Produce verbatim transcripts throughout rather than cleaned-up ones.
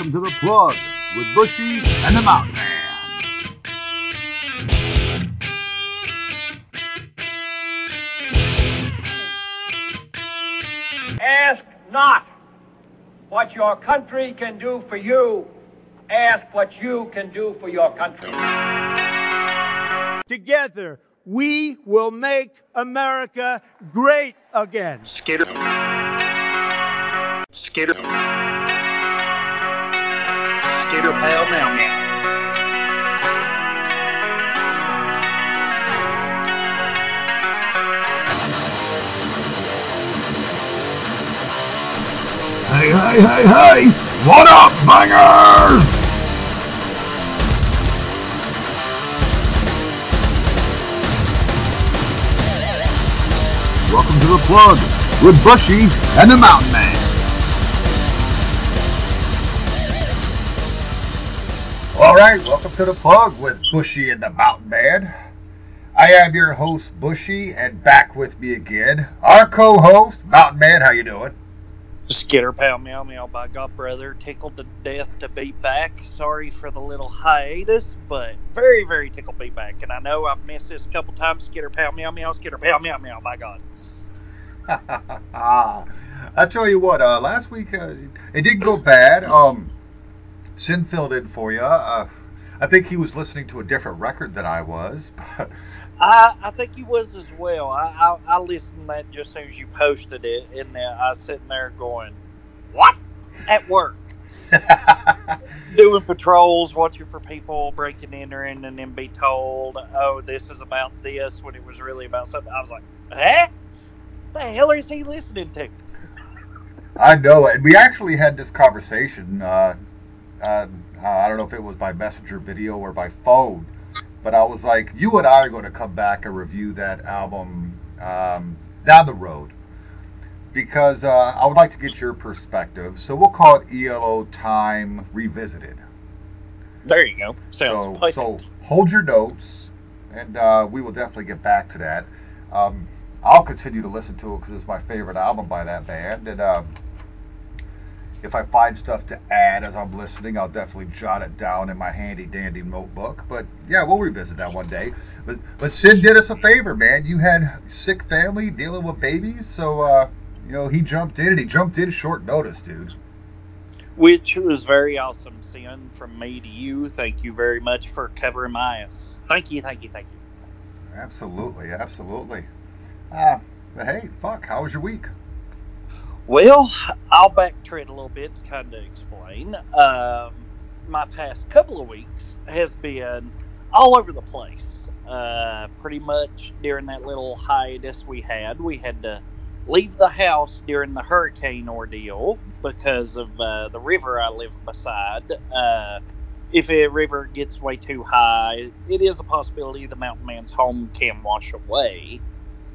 welcome to The Plug with Bushy and the Mountain Man. Ask not what your country can do for you. Ask what you can do for your country. Together, we will make America great again. Skid Row. Skid Row. Skid Row, pal, now, now. Hey, hey, hey, hey! What up, bangers? Welcome to The Plug with Bushy and the Mountain Man. Alright, welcome to The Plug with Bushy and the Mountain Man. I am your host, Bushy, and back with me again, our co-host, Mountain Man. How you doing? Skitter, pal, meow, meow, by God, brother. Tickled to death to be back. Sorry for the little hiatus, but very, very tickled to be back. And I know I've missed this a couple times. Skitter, pal, meow, meow, skitter, pal, meow, meow, by God. I tell you what, uh, last week, uh, it didn't go bad. Um, Sin filled in for you. Uh, I think he was listening to a different record than I was, but... I, I think he was as well. I, I, I listened to that just as soon as you posted it, and then I was sitting there going, what? At work. Doing patrols, watching for people breaking in or in, and then be told, oh, this is about this, when it was really about something. I was like, eh? What the hell is he listening to? I know, and we actually had this conversation. Uh, uh, I don't know if it was by messenger video or by phone. But I was like, you and I are going to come back and review that album um, down the road. Because uh, I would like to get your perspective. So we'll call it E L O Time Revisited. There you go. Sounds so, so hold your notes, and uh, we will definitely get back to that. Um, I'll continue to listen to it because it's my favorite album by that band. And um, if I find stuff to add as I'm listening, I'll definitely jot it down in my handy-dandy notebook. But, yeah, we'll revisit that one day. But, but Sid did us a favor, man. You had sick family dealing with babies, so, uh, you know, he jumped in, and he jumped in short notice, dude. Which was very awesome, Sin, from me to you. Thank you very much for covering my ass. Thank you, thank you, thank you. Absolutely, absolutely. Uh, but, hey, fuck, how was your week? Well, I'll backtrack a little bit to kind of explain. Um, my past couple of weeks has been all over the place. Uh, pretty much during that little hiatus we had, we had to leave the house during the hurricane ordeal because of uh, the river I live beside. Uh, if a river gets way too high, it is a possibility the Mountain Man's home can wash away.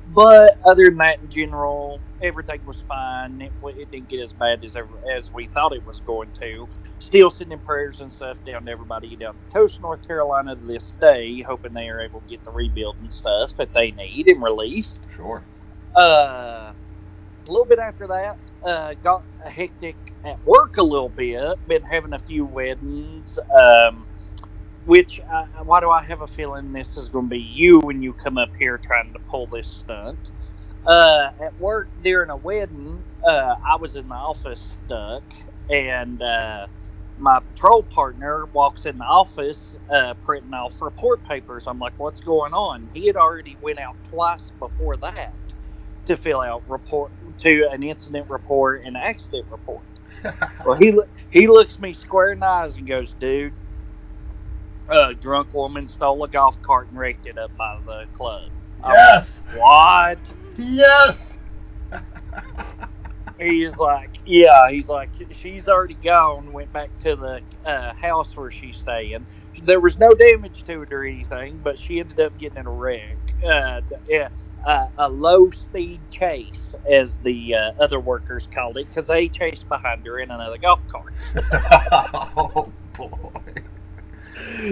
But other than that, in general, everything was fine. It, it didn't get as bad as ever, as we thought it was going to. Still sending prayers and stuff down to everybody down the coast of North Carolina to this day, hoping they are able to get the rebuild and stuff that they need and relief. Sure. Uh, a little bit after that, uh, got a hectic at work a little bit. Been having a few weddings. Um, Which, uh, why do I have a feeling this is going to be you when you come up here trying to pull this stunt? Uh, at work, during a wedding, uh, I was in the office stuck, and uh, my patrol partner walks in the office uh, printing off report papers. I'm like, what's going on? He had already went out twice before that to fill out report to an incident report and an accident report. Well, he, he looks me square in the eyes and goes, dude, a drunk woman stole a golf cart and wrecked it up by the club. Yes. Like, what? Yes. He's like, yeah. He's like, she's already gone. Went back to the uh, house where she's staying. There was no damage to it or anything, but she ended up getting in a wreck. Uh, yeah, uh, a low-speed chase, as the uh, other workers called it, because they chased behind her in another golf cart. Oh boy.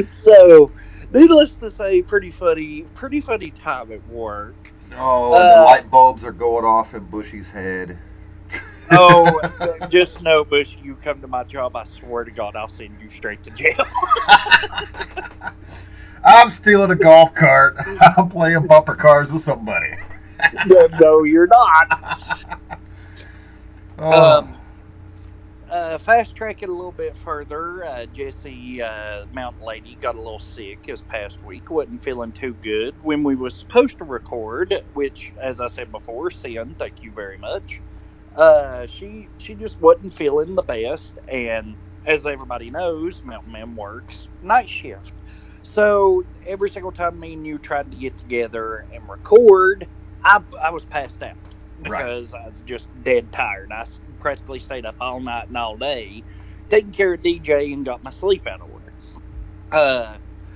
So, needless to say, pretty funny, pretty funny time at work. Oh, uh, the light bulbs are going off in Bushy's head. Oh, just know, Bush, you come to my job, I swear to God, I'll send you straight to jail. I'm stealing a golf cart. I'm playing bumper cars with somebody. No, you're not. Oh. Um, uh, fast tracking a little bit further, uh, Jesse uh, Mountain Lady got a little sick this past week. Wasn't feeling too good when we was supposed to record, which, as I said before, Sin, thank you very much. Uh, she she just wasn't feeling the best, and as everybody knows, Mountain Man works night shift. So every single time me and you tried to get together and record, I I was passed out because right. I was just dead tired. I practically stayed up all night and all day taking care of D J and got my sleep out of order. Uh,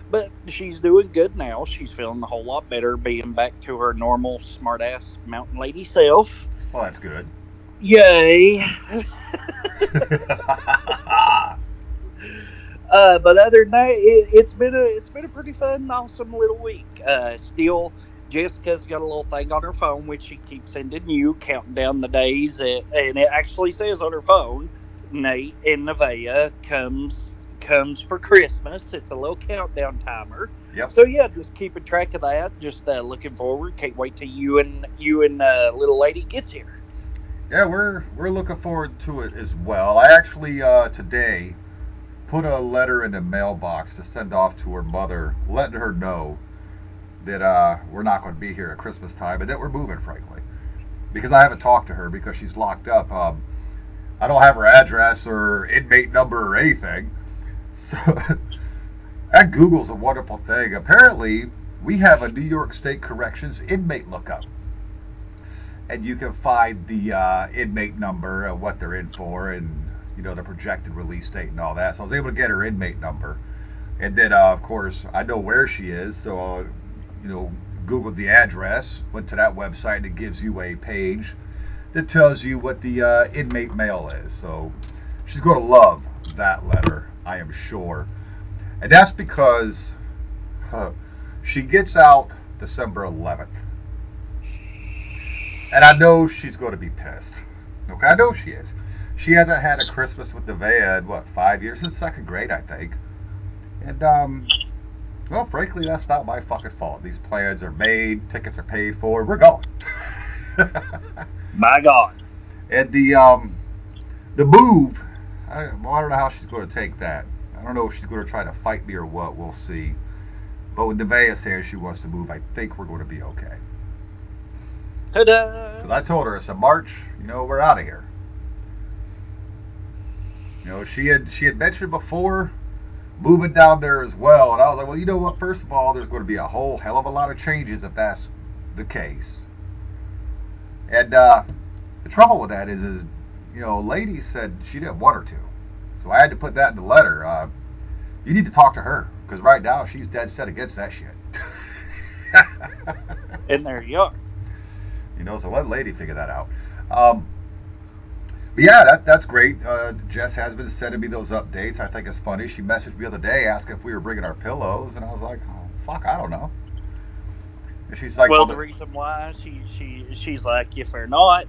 but she's doing good now. She's feeling a whole lot better, being back to her normal smart-ass Mountain Lady self. Well, that's good. Yay. uh, but other than that, it, it's been a it's been a pretty fun, awesome little week. Uh, still, Jessica's got a little thing on her phone, which she keeps sending you, counting down the days, at, and it actually says on her phone, Nate and Nevaeh comes comes for Christmas. It's a little countdown timer. Yep. So yeah, just keeping track of that. Just uh, looking forward. Can't wait till you and you and uh, little lady gets here. Yeah, we're we're looking forward to it as well. I actually uh, today put a letter in the mailbox to send off to her mother, letting her know that uh, we're not going to be here at Christmas time and that we're moving, frankly, because I haven't talked to her because she's locked up. Um, I don't have her address or inmate number or anything. So that Google's a wonderful thing. Apparently, we have a New York State Corrections inmate lookup. And you can find the uh, inmate number and what they're in for, and you know the projected release date and all that. So I was able to get her inmate number, and then uh, of course I know where she is. So uh, you know, Googled the address, went to that website, and it gives you a page that tells you what the uh, inmate mail is. So she's going to love that letter, I am sure. And that's because huh, she gets out December eleventh. And I know she's going to be pissed. Okay, I know she is. She hasn't had a Christmas with Nevaeh in, what, five years? Since second grade, I think. And, um, well, frankly, that's not my fucking fault. These plans are made. Tickets are paid for. We're going. My God. And the, um, the move, I, well, I don't know how she's going to take that. I don't know if she's going to try to fight me or what. We'll see. But with Nevaeh saying she wants to move, I think we're going to be okay. Because I told her, it's a March, you know, we're out of here. You know, she had she had mentioned before moving down there as well, and I was like, well, you know what? First of all, there's going to be a whole hell of a lot of changes if that's the case. And uh, the trouble with that is, is you know, lady said she didn't want her to, so I had to put that in the letter. Uh, you need to talk to her because right now she's dead set against that shit. And there you are. You know, so let lady figure that out. Um, but yeah, that, that's great. Uh, Jess has been sending me those updates. I think it's funny. She messaged me the other day asking if we were bringing our pillows, and I was like, oh, fuck, I don't know. And she's like, well, the reason why she she she's like, if they're not,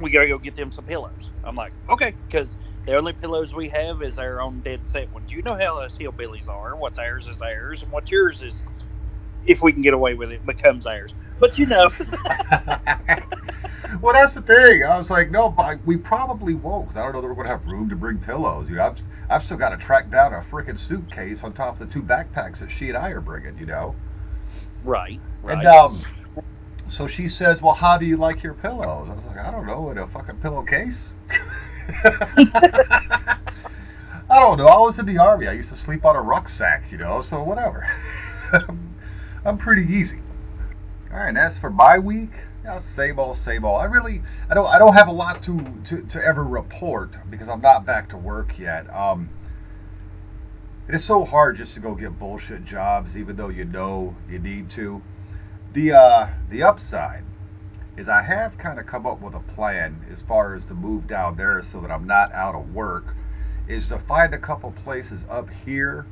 we gotta go get them some pillows. I'm like, okay, because the only pillows we have is our own dead set ones. You know how us hillbillies are. What's ours is ours, and what's yours is, if we can get away with it, becomes ours. But you know. Well, that's the thing. I was like, no, but we probably won't, because I don't know that we're going to have room to bring pillows. You know, I've I've still got to track down a freaking suitcase on top of the two backpacks that she and I are bringing. You know. Right. Right. And um, so she says, well, how do you like your pillows? I was like, I don't know, in a fucking pillowcase. I don't know. I was in the army. I used to sleep on a rucksack. You know, so whatever. I'm pretty easy. All right, and as for my week, yeah, same old, same old. I really, I don't, I don't have a lot to, to, to ever report because I'm not back to work yet. Um, it is so hard just to go get bullshit jobs, even though you know you need to. The uh, the upside is I have kind of come up with a plan as far as the move down there, so that I'm not out of work. Is to find a couple places up here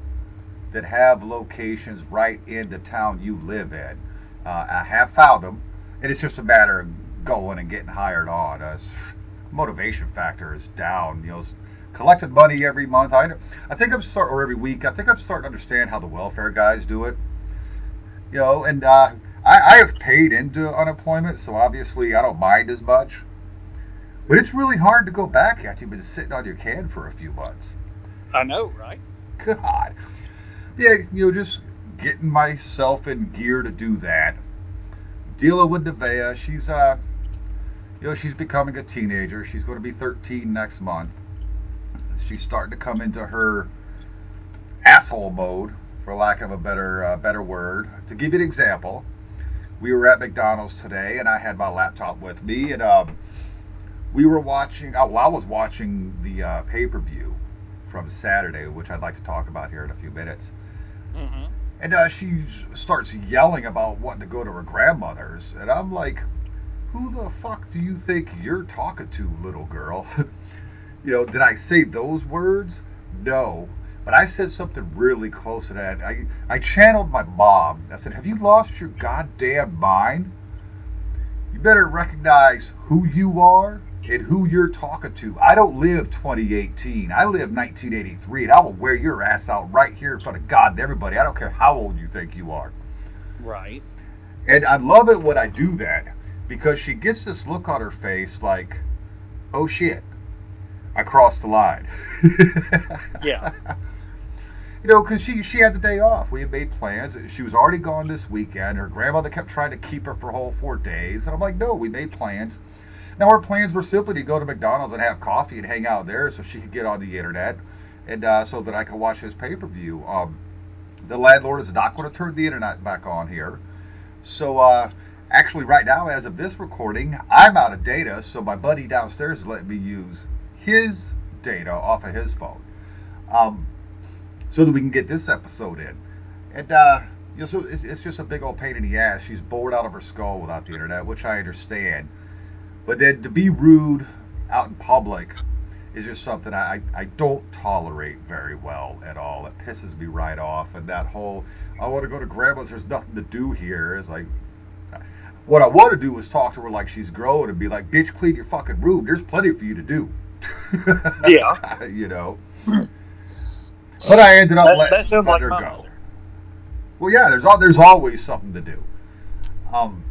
that have locations right in the town you live in. Uh, I have found them, and it's just a matter of going and getting hired on. Uh, motivation factor is down. You know, collected money every month. I, I think I'm start or every week. I think I'm starting to understand how the welfare guys do it. You know, and uh, I, I have paid into unemployment, so obviously I don't mind as much. But it's really hard to go back after you've been sitting on your can for a few months. I know, right? God. Yeah, you know, just getting myself in gear to do that. Dealing with Nevaeh. She's, uh, you know, she's becoming a teenager. She's going to be thirteen next month. She's starting to come into her asshole mode, for lack of a better uh, better word. To give you an example, we were at McDonald's today, and I had my laptop with me, and um, we were watching, oh, well, I was watching the uh, pay-per-view from Saturday, which I'd like to talk about here in a few minutes. Mm-hmm. And uh, she starts yelling about wanting to go to her grandmother's, and I'm like, who the fuck do you think you're talking to, little girl? You know, did I say those words? No. But I said something really close to that. I, I channeled my mom. I said, have you lost your goddamn mind? You better recognize who you are and who you're talking to. I don't live twenty eighteen. I live nineteen eighty-three, and I will wear your ass out right here in front of God and everybody. I don't care how old you think you are. Right. And I love it when I do that, because she gets this look on her face like, oh, shit, I crossed the line. Yeah. You know, because she, she had the day off. We had made plans. She was already gone this weekend. Her grandmother kept trying to keep her for a whole four days. And I'm like, no, we made plans. Now, our plans were simply to go to McDonald's and have coffee and hang out there so she could get on the internet and uh, so that I could watch his pay-per-view. Um, the landlord is not going to turn the internet back on here. So, uh, actually, right now, as of this recording, I'm out of data. So my buddy downstairs is letting me use his data off of his phone. Um... so that we can get this episode in. And, uh, you know, so it's, it's just a big old pain in the ass. She's bored out of her skull without the internet, which I understand. But then to be rude out in public is just something I, I don't tolerate very well at all. It pisses me right off. And that whole, I want to go to grandma's, there's nothing to do here. It's like, what I want to do is talk to her like she's grown and be like, bitch, clean your fucking room. There's plenty for you to do. Yeah. You know. But I ended up that, letting that let like her go. Mother. Well, yeah, there's all, there's always something to do. Um,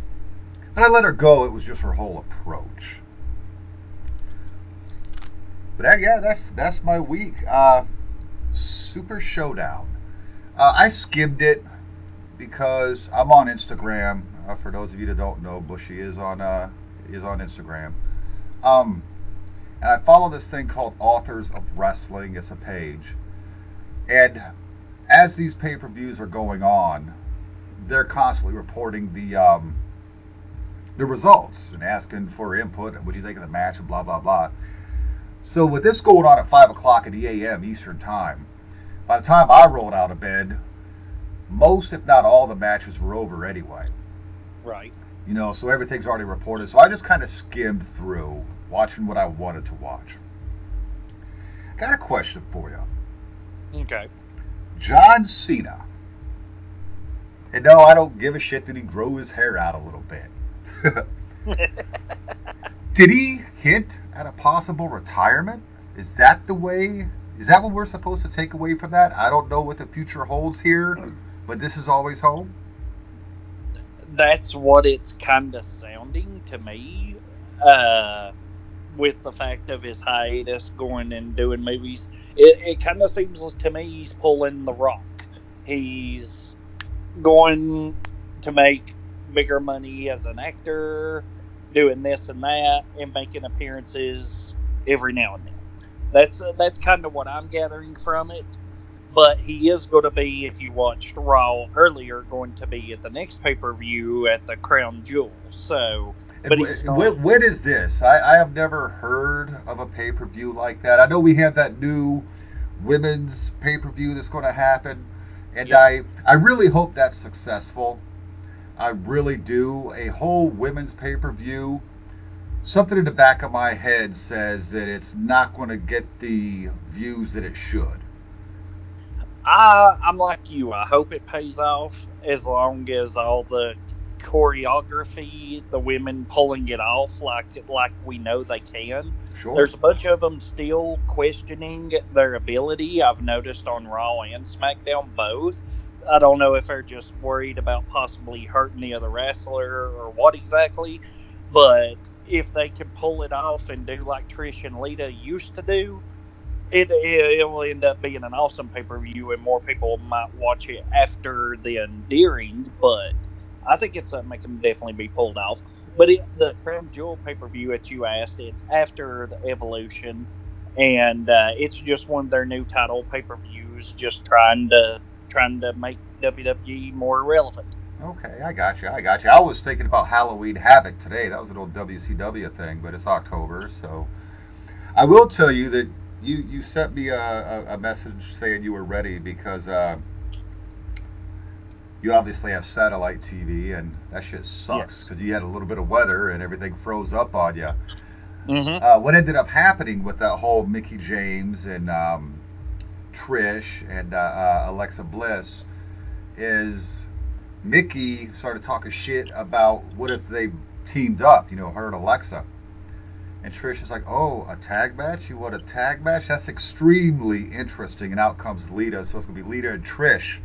but I let her go. It was just her whole approach. But that, yeah, that's that's my week. Uh, Super Showdown. Uh, I skimmed it because I'm on Instagram. Uh, for those of you that don't know, Bushy is on uh, is on Instagram. Um, and I follow this thing called Authors of Wrestling. It's a page. And as these pay-per-views are going on, they're constantly reporting the um, the results and asking for input. What do you think of the match? And blah, blah, blah. So with this going on at five o'clock in the a m Eastern Time, by the time I rolled out of bed, most, if not all, the matches were over anyway. Right. You know, so everything's already reported. So I just kind of skimmed through, watching what I wanted to watch. Got a question for you. Okay. John Cena. And no, I don't give a shit that he grew his hair out a little bit. Did he hint at a possible retirement? Is that the way? Is that what we're supposed to take away from that? I don't know what the future holds here, but this is always home. That's what it's kind of sounding to me. Uh, with the fact of his hiatus going and doing movies. It, it kind of seems to me he's pulling the Rock. He's going to make bigger money as an actor, doing this and that, and making appearances every now and then. That's uh, that's kind of what I'm gathering from it. But he is going to be, if you watched Raw earlier, going to be at the next pay-per-view at the Crown Jewel. So... But when, when is this? I, I have never heard of a pay-per-view like that. I know we have that new women's pay-per-view that's going to happen, and yep. I, I really hope that's successful. I really do. A whole women's pay-per-view, something in the back of my head says that it's not going to get the views that it should. I, I'm like you. I hope it pays off as long as all the choreography, the women pulling it off like like we know they can. Sure. There's a bunch of them still questioning their ability. I've noticed on Raw and SmackDown both. I don't know if they're just worried about possibly hurting the other wrestler or what exactly, but if they can pull it off and do like Trish and Lita used to do, it it, it will end up being an awesome pay-per-view, and more people might watch it after than during, but I think it's something that can definitely be pulled off. But it, the Crown Jewel pay-per-view that you asked, it's after the Evolution, and uh, it's just one of their new title pay-per-views, just trying to trying to make W W E more relevant. Okay, I got you, I got you. I was thinking about Halloween Havoc today. That was an old W C W thing, but it's October, so... I will tell you that you, you sent me a, a, a message saying you were ready because... Uh, you obviously have satellite T V, and that shit sucks because yes. you had a little bit of weather and everything froze up on you. Mm-hmm. Uh, what ended up happening with that whole Mickie James and um, Trish and uh, uh, Alexa Bliss is Mickie started talking shit about what if they teamed up, you know, her and Alexa. And Trish is like, oh, a tag match? You want a tag match? That's extremely interesting. And out comes Lita, so it's going to be Lita and Trish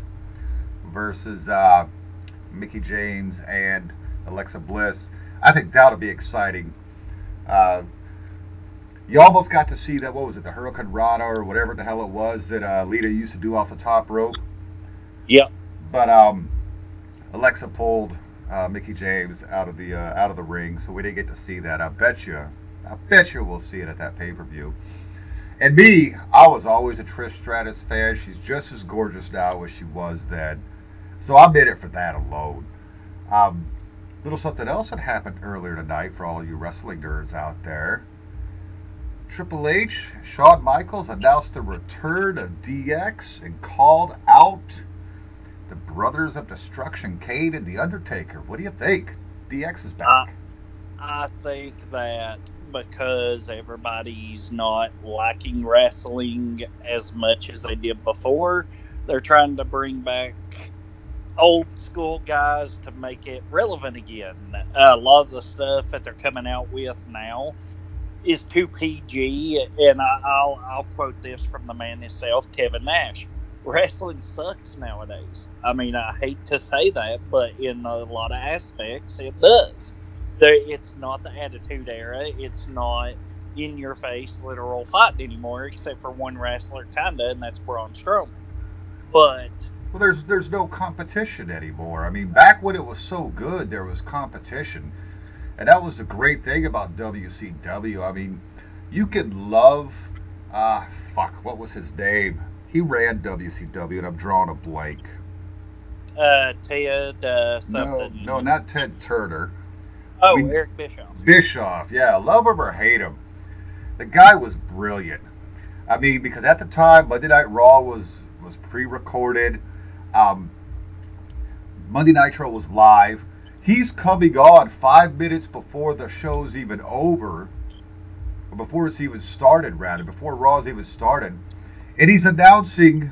versus uh, Mickie James and Alexa Bliss. I think that'll be exciting. Uh, you almost got to see that, what was it, the Hurricane Rana or whatever the hell it was that uh, Lita used to do off the top rope. Yep. But um, Alexa pulled uh, Mickie James out of the uh, out of the ring, so we didn't get to see that. I bet you, I bet you we'll see it at that pay-per-view. And me, I was always a Trish Stratus fan. She's just as gorgeous now as she was then. So I'm in it for that alone. Um, little something else that happened earlier tonight for all you wrestling nerds out there. Triple H, Shawn Michaels announced the return of D X and called out the Brothers of Destruction, Kane and The Undertaker. What do you think? D X is back. I, I think that because everybody's not liking wrestling as much as they did before, they're trying to bring back old school guys to make it relevant again. Uh, a lot of the stuff that they're coming out with now is too P G, and I, I'll, I'll quote this from the man himself, Kevin Nash. Wrestling sucks nowadays. I mean, I hate to say that, but in a lot of aspects, it does. There, it's not the Attitude Era. It's not in-your-face literal fighting anymore, except for one wrestler, kinda, and that's Braun Strowman. But... Well, there's there's no competition anymore. I mean, back when it was so good, there was competition. And that was the great thing about W C W. I mean, you could love... Ah, uh, fuck, what was his name? He ran W C W, and I'm drawing a blank. Uh, Ted uh, something. No, no, not Ted Turner. Oh, we, Eric Bischoff. Bischoff, yeah. Love him or hate him. The guy was brilliant. I mean, because at the time, Monday Night Raw was, was pre-recorded. Um, Monday Nitro was live. He's coming on five minutes before the show's even over. Or before it's even started, rather. Before Raw's even started. And he's announcing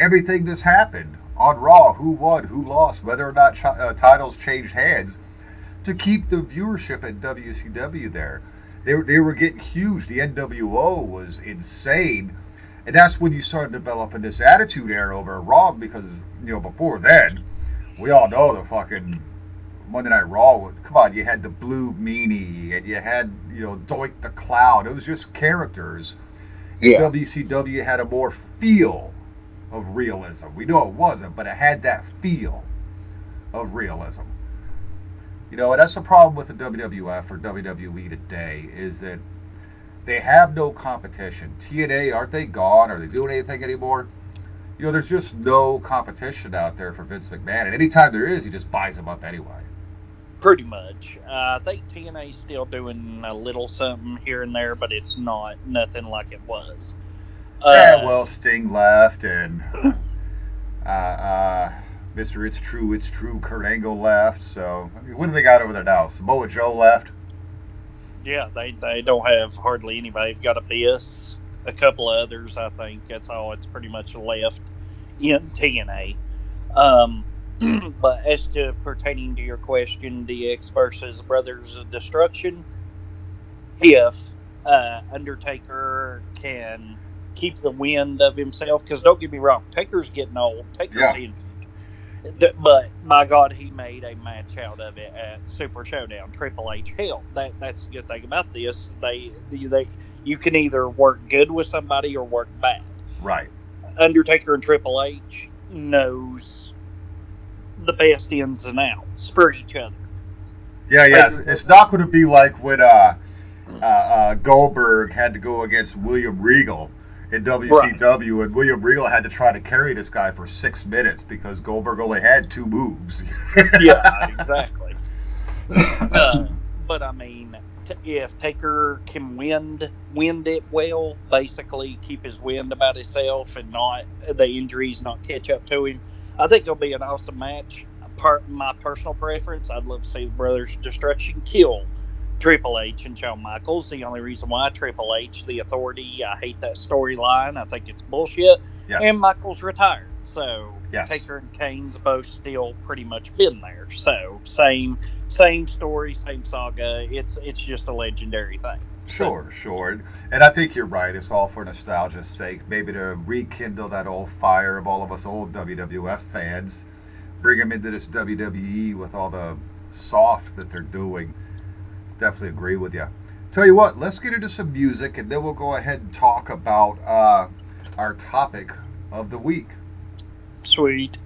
everything that's happened on Raw. Who won, who lost, whether or not ch- uh, titles changed hands. To keep the viewership at W C W there. They were, they were getting huge. The N W O was insane. And that's when you started developing this Attitude Era over at Raw, because, you know, before then, we all know the fucking Monday Night Raw was, come on, you had the Blue Meanie, and you had, you know, Doink the Clown. It was just characters. Yeah. W C W had a more feel of realism. We know it wasn't, but it had that feel of realism. You know, and that's the problem with the W W F or W W E today, is that they have no competition. T N A, aren't they gone? Are they doing anything anymore? You know, there's just no competition out there for Vince McMahon. And anytime there is, he just buys them up anyway. Pretty much. Uh, I think T N A's still doing a little something here and there, but it's not nothing like it was. Uh, yeah, well, Sting left, and uh, uh, Mister It's True, It's True, Kurt Angle left, so... I mean, what do they got over there now? Samoa Joe left? Yeah, they, they don't have hardly anybody. They've got Abyss, a couple of others, I think. That's all it's pretty much left in T N A. Um, But as to pertaining to your question, D X versus Brothers of Destruction, if uh, Undertaker can keep the wind of himself, because don't get me wrong, Taker's getting old, Taker's yeah. injured, but my God, he made a match out of it at Super Showdown. Triple H, hell, that that's the good thing about this. They they you can either work good with somebody or work bad. Right. Undertaker and Triple H knows the best ins and outs for each other. Yeah, yeah. It's, it's not going to be like when uh, uh, uh, Goldberg had to go against William Regal in W C W, right. and William Regal had to try to carry this guy for six minutes because Goldberg only had two moves. Yeah, exactly. uh, but, I mean, t- if Taker can wind, wind it well, basically keep his wind about himself and not the injuries not catch up to him, I think it'll be an awesome match. Part my personal preference, I'd love to see the Brothers of Destruction kill Triple H and Shawn Michaels. The only reason why, Triple H, the Authority, I hate that storyline. I think it's bullshit. Yes. And Michaels retired. So yes. Taker and Kane's both still pretty much been there. So same same story, same saga. It's it's just a legendary thing. Sure, so. sure. And I think you're right. It's all for nostalgia's sake. Maybe to rekindle that old fire of all of us old W W F fans. Bring them into this W W E with all the soft that they're doing. Definitely agree with you. Tell you what, let's get into some music, and then we'll go ahead and talk about uh, our topic of the week. Sweet.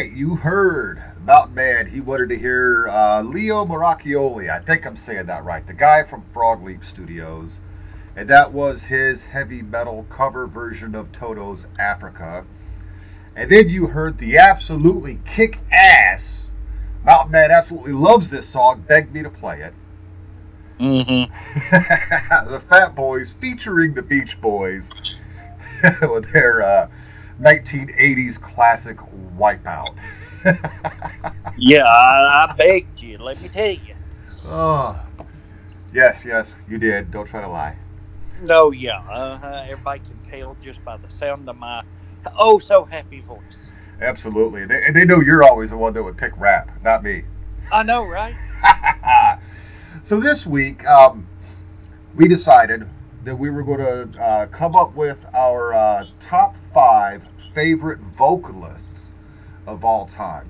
right, you heard Mountain Man. He wanted to hear uh, Leo Moracchioli. I think I'm saying that right. The guy from Frog Leap Studios. And that was his heavy metal cover version of Toto's Africa. And then you heard the absolutely kick-ass, Mountain Man absolutely loves this song, begged me to play it. Mm-hmm. The Fat Boys featuring the Beach Boys with their uh, nineteen eighties classic Wipeout. Yeah, I, I begged you, let me tell you. Oh, yes, yes, you did. Don't try to lie. No, yeah, uh, everybody can tell just by the sound of my oh so happy voice. Absolutely, and they, and they know you're always the one that would pick rap, not me. I know, right? So this week, um, we decided that we were going to uh, come up with our uh, top five favorite vocalists of all time.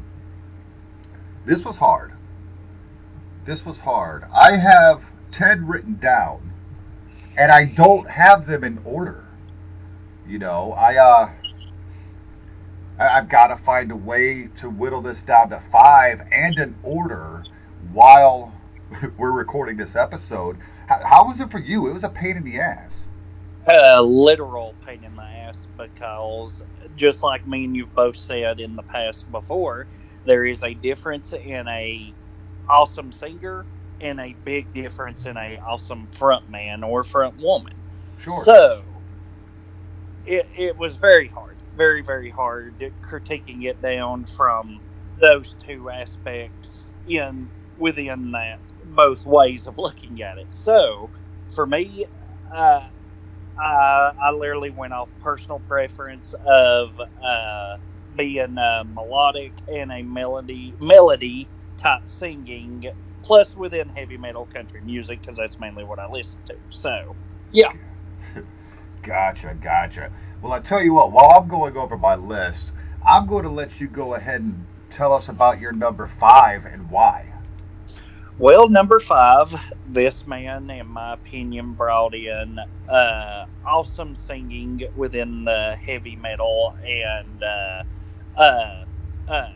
This was hard. This was hard. I have ten written down, and I don't have them in order. You know, I uh, I've got to find a way to whittle this down to five and in order while we're recording this episode. How, how was it for you? It was a pain in the ass. A literal pain in the ass, because just like me and you've both said in the past before, there is a difference in a awesome singer and a big difference in a awesome front man or front woman. Sure. So it it was very hard, very very hard critiquing it down from those two aspects in within that. Both ways of looking at it. So, for me, uh, I, I literally went off personal preference of uh, being a melodic and a melody melody type singing, plus within heavy metal country music, because that's mainly what I listen to. So, yeah. Gotcha, gotcha. Well, I tell you what, while I'm going over my list, I'm going to let you go ahead and tell us about your number five and why. Well, number five, this man, in my opinion, brought in uh, awesome singing within the heavy metal and uh, uh, uh,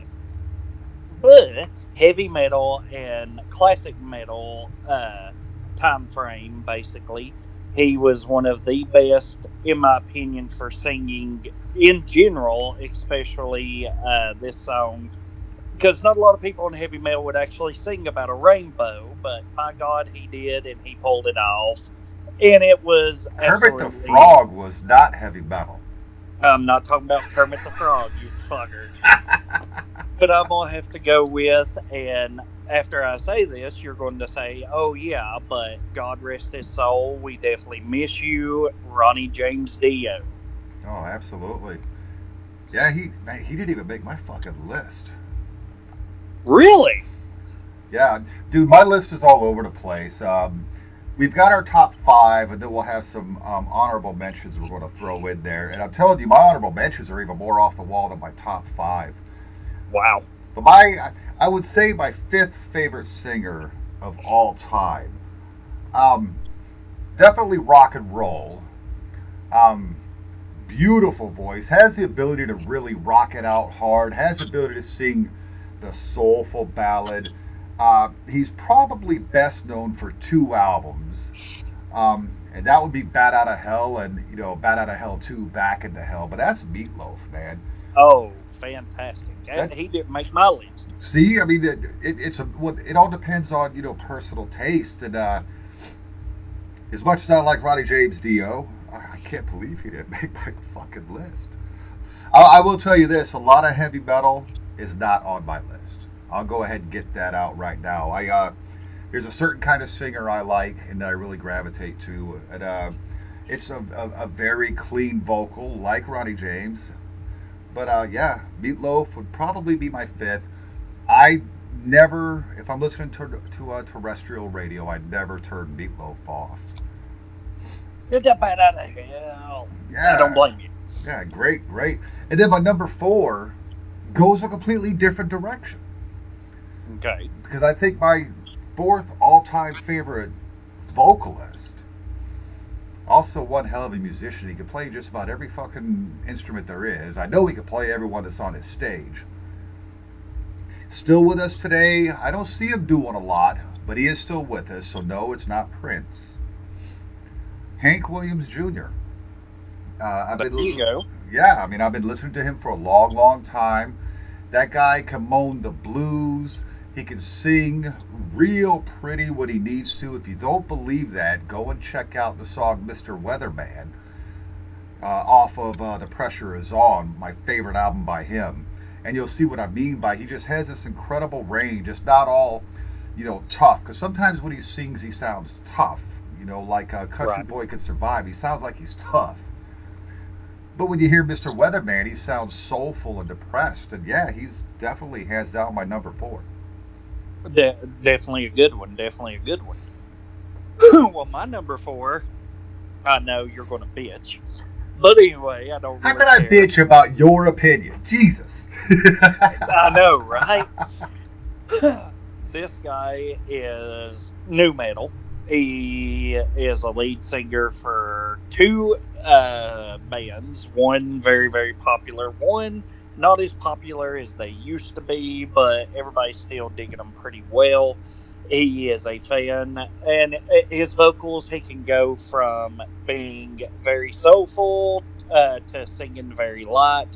bleh, heavy metal and classic metal uh, time frame, basically. He was one of the best, in my opinion, for singing in general, especially uh, this song. Because not a lot of people in heavy metal would actually sing about a rainbow, but by God, he did, and he pulled it off. And it was absolutely... Kermit the Frog was not heavy metal. I'm not talking about Kermit the Frog, you fucker. But I'm going to have to go with, and after I say this, you're going to say, oh yeah, but God rest his soul, we definitely miss you, Ronnie James Dio. Oh, absolutely. Yeah, he man, he didn't even make my fucking list. Really? Yeah. Dude, my list is all over the place. Um, we've got our top five, and then we'll have some um, honorable mentions we're going to throw in there. And I'm telling you, my honorable mentions are even more off the wall than my top five. Wow. But my, I would say my fifth favorite singer of all time. Um, definitely rock and roll. Um, beautiful voice. Has the ability to really rock it out hard. Has the ability to sing the soulful ballad. Uh, he's probably best known for two albums, um, and that would be Bat Out of Hell and, you know, Bat Out of Hell two, Back into Hell. But that's Meatloaf, man. Oh, fantastic! That, he didn't make my list. See, I mean, it, it, it's a, it all depends on, you know, personal taste. And uh, as much as I like Ronnie James Dio, I can't believe he didn't make my fucking list. I, I will tell you this: a lot of heavy metal is not on my list. I'll go ahead and get that out right now. I uh, there's a certain kind of singer I like and that I really gravitate to, and uh, it's a, a, a very clean vocal like Ronnie James. But uh, yeah, Meatloaf would probably be my fifth. I never, if I'm listening to to uh, terrestrial radio, I never turn Meatloaf off. You're that bad out of hell. Yeah, I don't blame you. Yeah, great, great. And then my number four goes a completely different direction. Okay. Because I think my fourth all-time favorite vocalist, also one hell of a musician, he could play just about every fucking instrument there is. I know he could play everyone that's on his stage. Still with us today. I don't see him doing a lot, but he is still with us, so no, it's not Prince. Hank Williams Junior Uh, I've been li- yeah, I mean, I've been listening to him for a long, long time. That guy can moan the blues. He can sing real pretty when he needs to. If you don't believe that, go and check out the song Mister Weatherman uh, off of uh, The Pressure Is On, my favorite album by him. And you'll see what I mean by he just has this incredible range. It's not all, you know, tough. Because sometimes when he sings, he sounds tough. You know, like a country right. boy could survive. He sounds like he's tough. But when you hear Mister Weatherman, he sounds soulful and depressed. And, yeah, he's definitely hands down my number four. De- definitely a good one. Definitely a good one. Well, my number four, I know you're going to bitch. But anyway, I don't really How can I care. bitch about your opinion? Jesus. I know, right? This guy is new metal. He is a lead singer for two uh, bands. One very, very popular. One not as popular as they used to be, but everybody's still digging them pretty well. He is a fan. And his vocals, he can go from being very soulful uh, to singing very light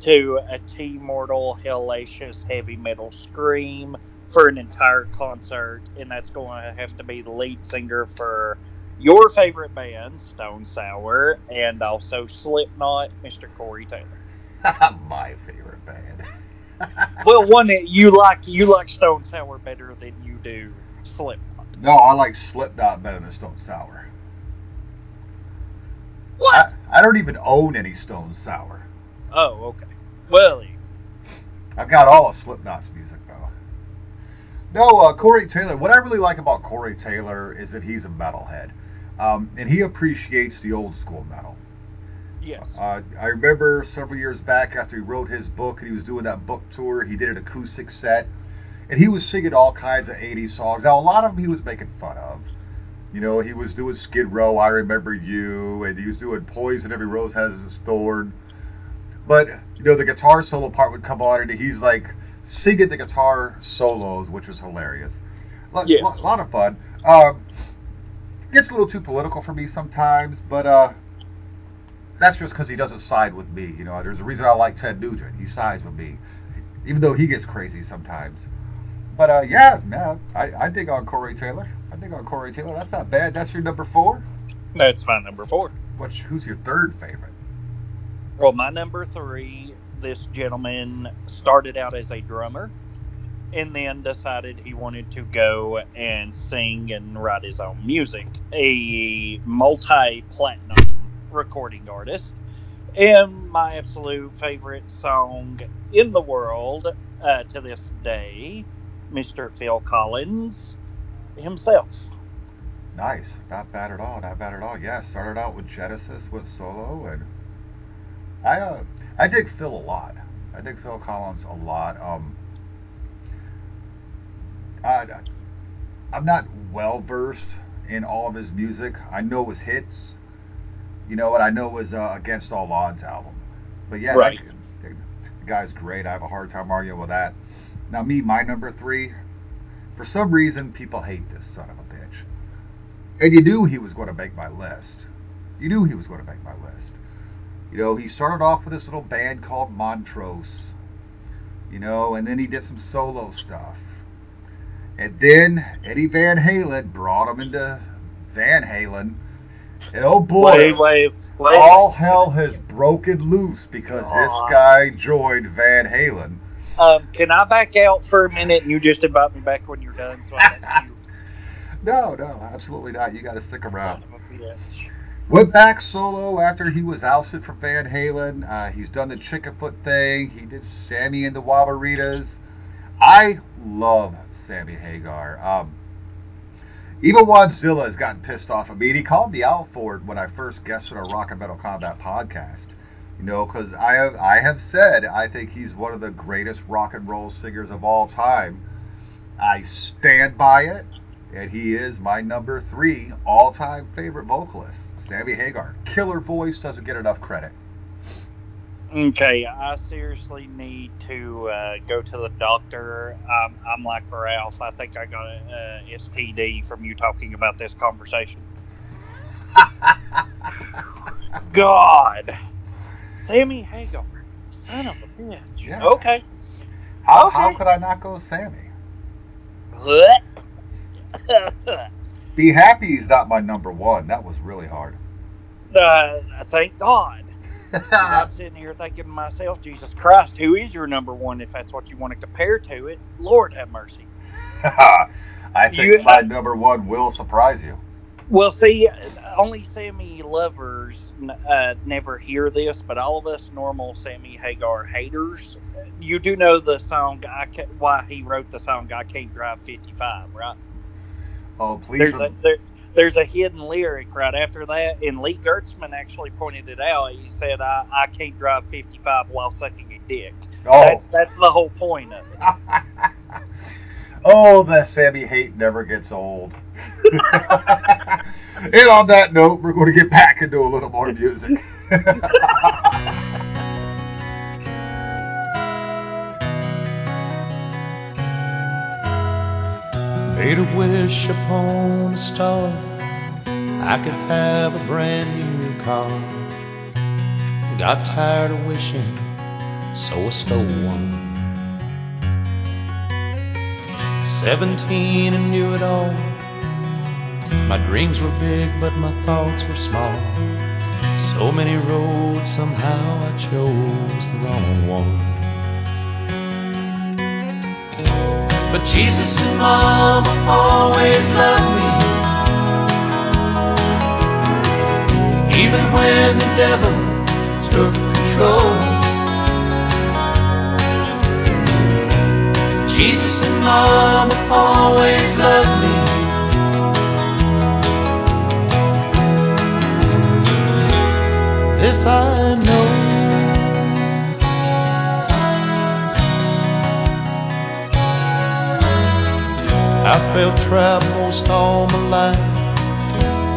to a T-mortal, hellacious, heavy metal scream for an entire concert, and that's going to have to be the lead singer for your favorite band, Stone Sour, and also Slipknot, Mister Corey Taylor. My favorite band. Well, one, you like you like Stone Sour better than you do Slipknot. No, I like Slipknot better than Stone Sour. What? I, I don't even own any Stone Sour. Oh, okay. Well, I've got all of Slipknot's music, though. No, uh, Corey Taylor, what I really like about Corey Taylor is that he's a metalhead. Um, and he appreciates the old school metal. Yes. Uh, I remember several years back after he wrote his book and he was doing that book tour, he did an acoustic set. And he was singing all kinds of eighties songs. Now, a lot of them he was making fun of. You know, he was doing Skid Row, I Remember You, and he was doing Poison, Every Rose Has Its Thorn. But, you know, the guitar solo part would come on and he's like singing the guitar solos, which was hilarious. A yes. l- lot of fun. Um, gets a little too political for me sometimes, but uh, that's just because he doesn't side with me. You know, there's a reason I like Ted Nugent. He sides with me, even though he gets crazy sometimes. But uh, yeah, yeah I, I dig on Corey Taylor. I dig on Corey Taylor. That's not bad. That's your number four? That's my number four. What's, who's your third favorite? Well, my number three, this gentleman started out as a drummer and then decided he wanted to go and sing and write his own music. A multi-platinum recording artist. And my absolute favorite song in the world uh, to this day, Mister Phil Collins himself. Nice. Not bad at all. Not bad at all. Yeah, started out with Genesis, went solo, and I uh, I dig Phil a lot. I dig Phil Collins a lot. Um, I, I'm not well versed in all of his music. I know his hits, you know, and I know his uh, Against All Odds album. But yeah, right. that, the guy's great. I have a hard time arguing with that. Now me, my number three. For some reason, people hate this son of a bitch. And you knew he was going to make my list. You knew he was going to make my list. You know, he started off with this little band called Montrose, you know, and then he did some solo stuff. And then Eddie Van Halen brought him into Van Halen. And oh boy, wait, wait, wait. all hell has broken loose because Aww. this guy joined Van Halen. Um, can I back out for a minute and you just invite me back when you're done? So I you. No, no, absolutely not. You got to stick around. Son of a bitch. Went back solo after he was ousted from Van Halen. Uh, he's done the Chickenfoot thing. He did Sammy and the Wabaritas. I love Sammy Hagar. Um, even Wadzilla has gotten pissed off at me. And he called me out for it when I first guested on a Rock and Metal Combat podcast. You know, because I have, I have said I think he's one of the greatest rock and roll singers of all time. I stand by it. And he is my number three all-time favorite vocalist, Sammy Hagar. Killer voice, doesn't get enough credit. Okay, I seriously need to uh, go to the doctor. I'm, I'm like Ralph. I think I got an S T D from you talking about this conversation. God. Sammy Hagar. Son of a bitch. Yeah. Okay. How, okay. How could I not go Sammy? What? Be Happy is not my number one. That was really hard. Uh, thank God. I'm sitting here thinking to myself, Jesus Christ, who is your number one if that's what you want to compare to it? Lord have mercy. I think you, my I, number one will surprise you. Well, see, only Sammy lovers uh, never hear this, but all of us normal Sammy Hagar haters, you do know the song, I can, why he wrote the song, I Can't Drive fifty-five, right? Oh, please. There's a, there, There's a hidden lyric right after that, and Lee Gertzman actually pointed it out. He said, I, I can't drive fifty-five while sucking a dick. Oh. That's, that's the whole point of it. Oh, that Sammy hate never gets old. And on that note, we're going to get back into a little more music. Made a wish upon a star, I could have a brand new car. Got tired of wishing, so I stole one. Seventeen and knew it all. My dreams were big, but my thoughts were small. So many roads, somehow I chose the wrong one. But Jesus and Mama always loved me, even when the devil took control. Jesus and Mama always loved me. This I know. I felt trapped most all my life,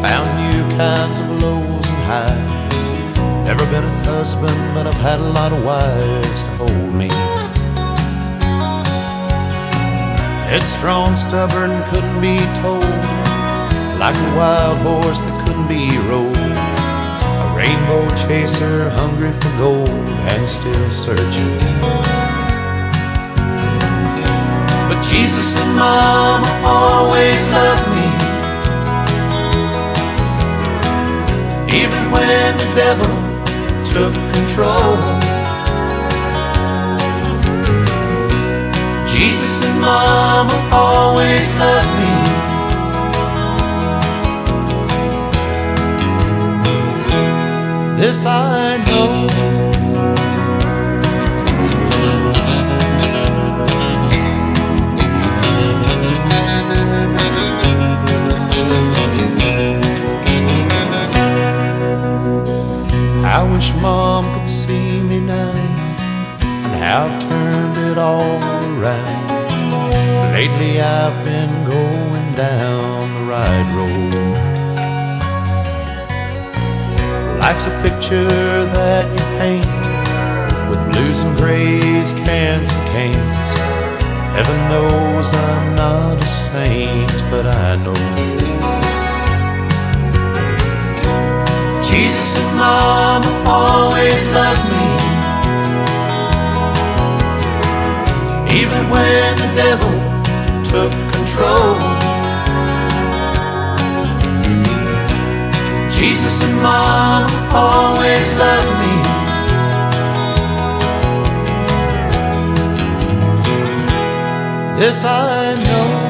found new kinds of lows and highs. Never been a husband, but I've had a lot of wives to hold me. Headstrong, stubborn, couldn't be told, like a wild horse that couldn't be rode. A rainbow chaser, hungry for gold and still searching. Jesus and Mama always loved me, even when the devil took control. Jesus and Mama always loved me. This I know. I wish Mom could see me now, and how I've turned it all around. Lately I've been going down the right road. Life's a picture that you paint, with blues and grays, cans and canes. Heaven knows I'm not a saint, but I know Jesus and Mama always loved me, even when the devil took control. Jesus and Mama always loved me. This I know.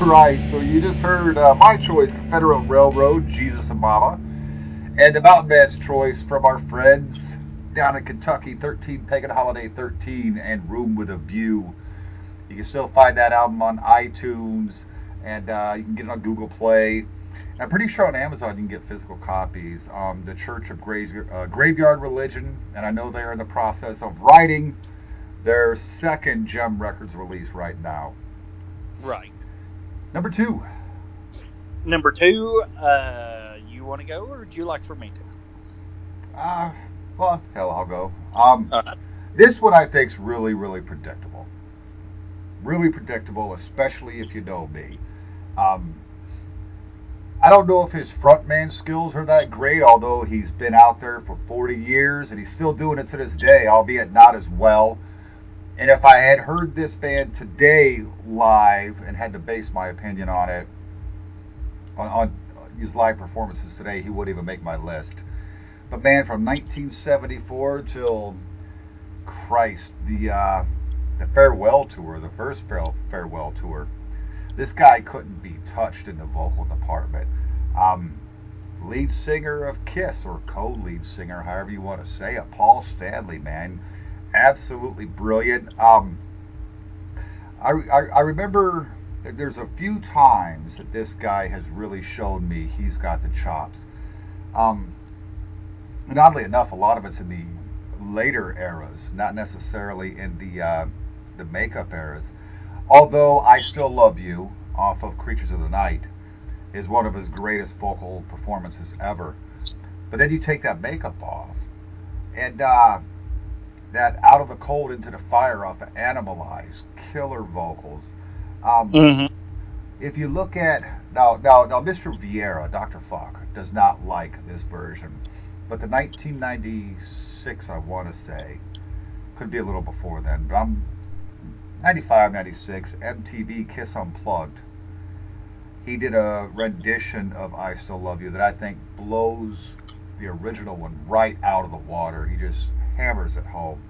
Alright, so you just heard uh, my choice, Confederate Railroad, Jesus and Mama, and the Mountain Man's choice from our friends down in Kentucky, thirteen Pagan Holiday thirteen and Room with a View. You can still find that album on iTunes, and uh, you can get it on Google Play. I'm pretty sure on Amazon you can get physical copies. Um, the Church of Graves, uh, Graveyard Religion, and I know they're in the process of writing their second Gem Records release right now. Right. Number two. Number two, uh, you want to go, or do you like for me to? Uh, well, hell, I'll go. Um, uh, this one I think is really, really predictable. Really predictable, especially if you know me. Um, I don't know if his frontman skills are that great, although he's been out there for forty years, and he's still doing it to this day, albeit not as well. And if I had heard this band today live and had to base my opinion on it, on, on his live performances today, he wouldn't even make my list. But man, from nineteen seventy-four till, Christ, the uh, the farewell tour, the first farewell tour, this guy couldn't be touched in the vocal department. Um, lead singer of Kiss, or co-lead singer, however you want to say it, Paul Stanley, man. Absolutely brilliant. Um, I, I, I remember there's a few times that this guy has really shown me he's got the chops. Um, and oddly enough, a lot of it's in the later eras, not necessarily in the uh, the makeup eras. Although I Still Love You off of Creatures of the Night is one of his greatest vocal performances ever. But then you take that makeup off, and uh, that Out of the Cold Into the Fire off of Animalize, killer vocals. Um, mm-hmm. If you look at, now, now, now Mister Vieira, Doctor Falk, does not like this version, but the nineteen ninety-six, I want to say, could be a little before then, but I'm ninety-five, ninety-six, M T V Kiss Unplugged. He did a rendition of I Still Love You that I think blows the original one right out of the water. He just hammers it home.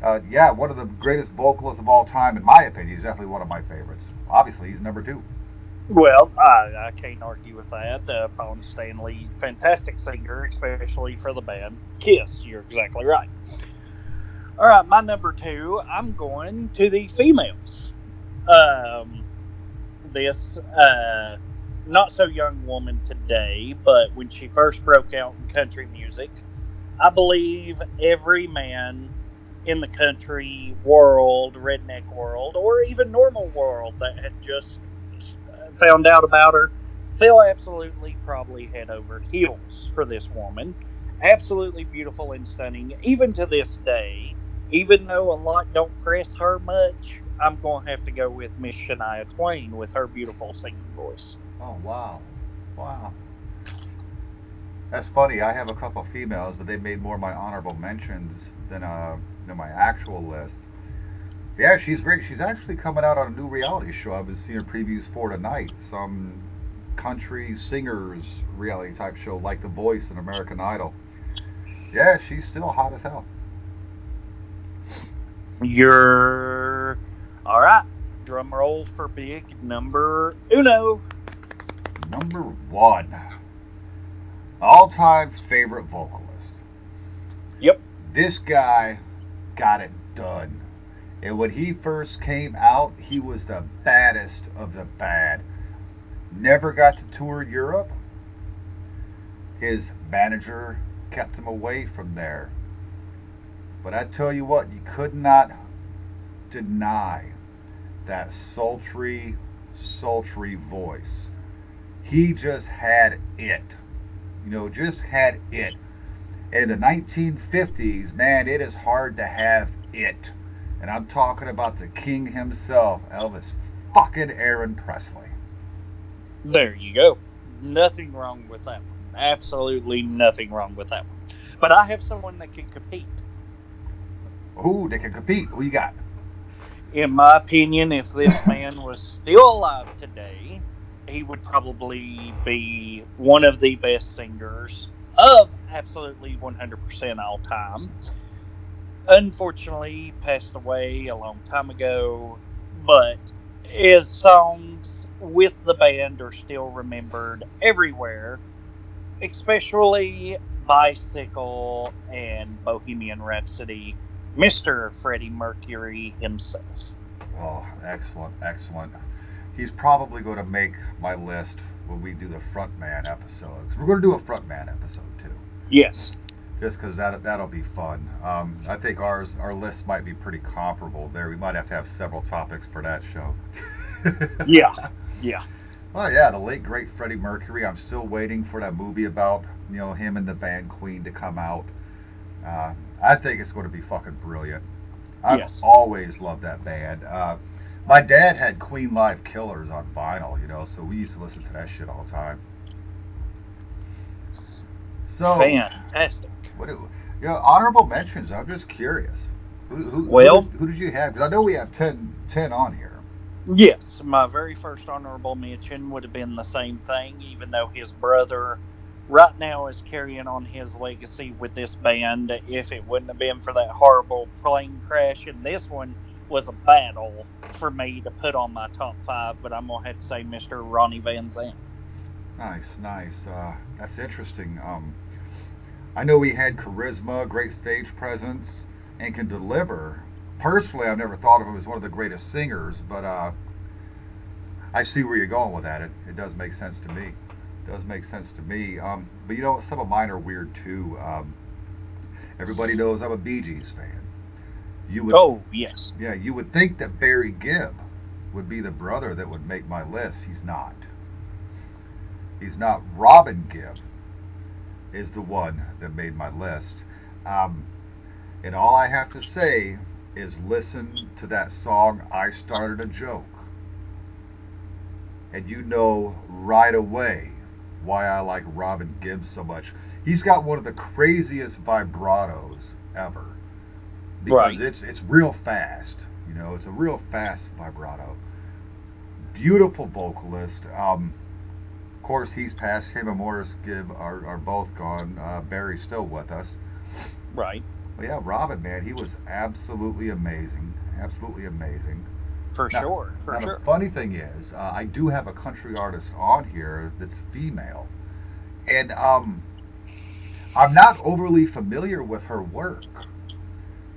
Uh, yeah, one of the greatest vocalists of all time, in my opinion. He's definitely one of my favorites. Obviously, he's number two. Well, I, I can't argue with that. Uh, Paul Stanley, fantastic singer, especially for the band Kiss. You're exactly right. All right, my number two, I'm going to the females. Um, this uh, not-so-young woman today, but when she first broke out in country music, I believe every man in the country world, redneck world, or even normal world that had just found out about her fell absolutely probably head over heels for this woman. Absolutely beautiful and stunning, even to this day. Even though a lot don't press her much, I'm going to have to go with Miss Shania Twain with her beautiful singing voice. Oh, wow. Wow. That's funny. I have a couple females, but they made more of my honorable mentions than, uh, than my actual list. Yeah, she's great. She's actually coming out on a new reality show I've been seeing previews for tonight. Some country singers reality type show like The Voice and American Idol. Yeah, she's still hot as hell. You're... All right. Drum roll for big number uno. Number one. All-time favorite vocalist. Yep. This guy got it done. And when he first came out, he was the baddest of the bad. Never got to tour Europe. His manager kept him away from there. But I tell you what, you could not deny that sultry, sultry voice. He just had it. You know, just had it. In the nineteen fifties, man, it is hard to have it. And I'm talking about the king himself, Elvis fucking Aaron Presley. There you go. Nothing wrong with that one. Absolutely nothing wrong with that one. But I have someone that can compete. Ooh, they can compete. Who you got? In my opinion, if this man was still alive today, he would probably be one of the best singers of absolutely one hundred percent all time. Unfortunately, passed away a long time ago, but his songs with the band are still remembered everywhere, especially Bicycle and Bohemian Rhapsody, Mister Freddie Mercury himself. Oh, excellent, excellent. He's probably going to make my list when we do the Frontman episode. We're going to do a Frontman episode, too. Yes. Just because that, that'll be fun. Um, I think ours, our list might be pretty comparable there. We might have to have several topics for that show. Yeah, yeah. Well, yeah, the late, great Freddie Mercury. I'm still waiting for that movie about, you know, him and the band Queen to come out. Uh, I think it's going to be fucking brilliant. I've yes. always loved that band. Uh, my dad had Queen Live Killers on vinyl, you know, so we used to listen to that shit all the time. So, fantastic. What do, you know, honorable mentions, I'm just curious. Who, who, well, who, who did you have? Because I know we have ten, ten on here. Yes, my very first honorable mention would have been the same thing, even though his brother right now is carrying on his legacy with this band. If it wouldn't have been for that horrible plane crash, and this one was a battle for me to put on my top five, but I'm going to have to say Mister Ronnie Van Zant. Nice, nice. Uh, that's interesting. Um, I know he had charisma, great stage presence, and can deliver. Personally, I've never thought of him as one of the greatest singers, but uh, I see where you're going with that. It, it does make sense to me. It does make sense to me. Um, but, you know, some of mine are weird, too. Um, everybody knows I'm a Bee Gees fan. You would, oh, yes. Yeah, you would think that Barry Gibb would be the brother that would make my list. He's not. He's not. Robin Gibb is the one that made my list. Um, and all I have to say is listen to that song, I Started a Joke. And you know right away why I like Robin Gibb so much. He's got one of the craziest vibratos ever. Because right. it's it's real fast. You know, it's a real fast vibrato. Beautiful vocalist. Um, of course, he's passed. Him and Morris Gibb are, are both gone. Uh, Barry's still with us. Right. But yeah, Robin, man, he was absolutely amazing. Absolutely amazing. For now, sure. For now sure. The funny thing is, uh, I do have a country artist on here that's female. And um, I'm not overly familiar with her work.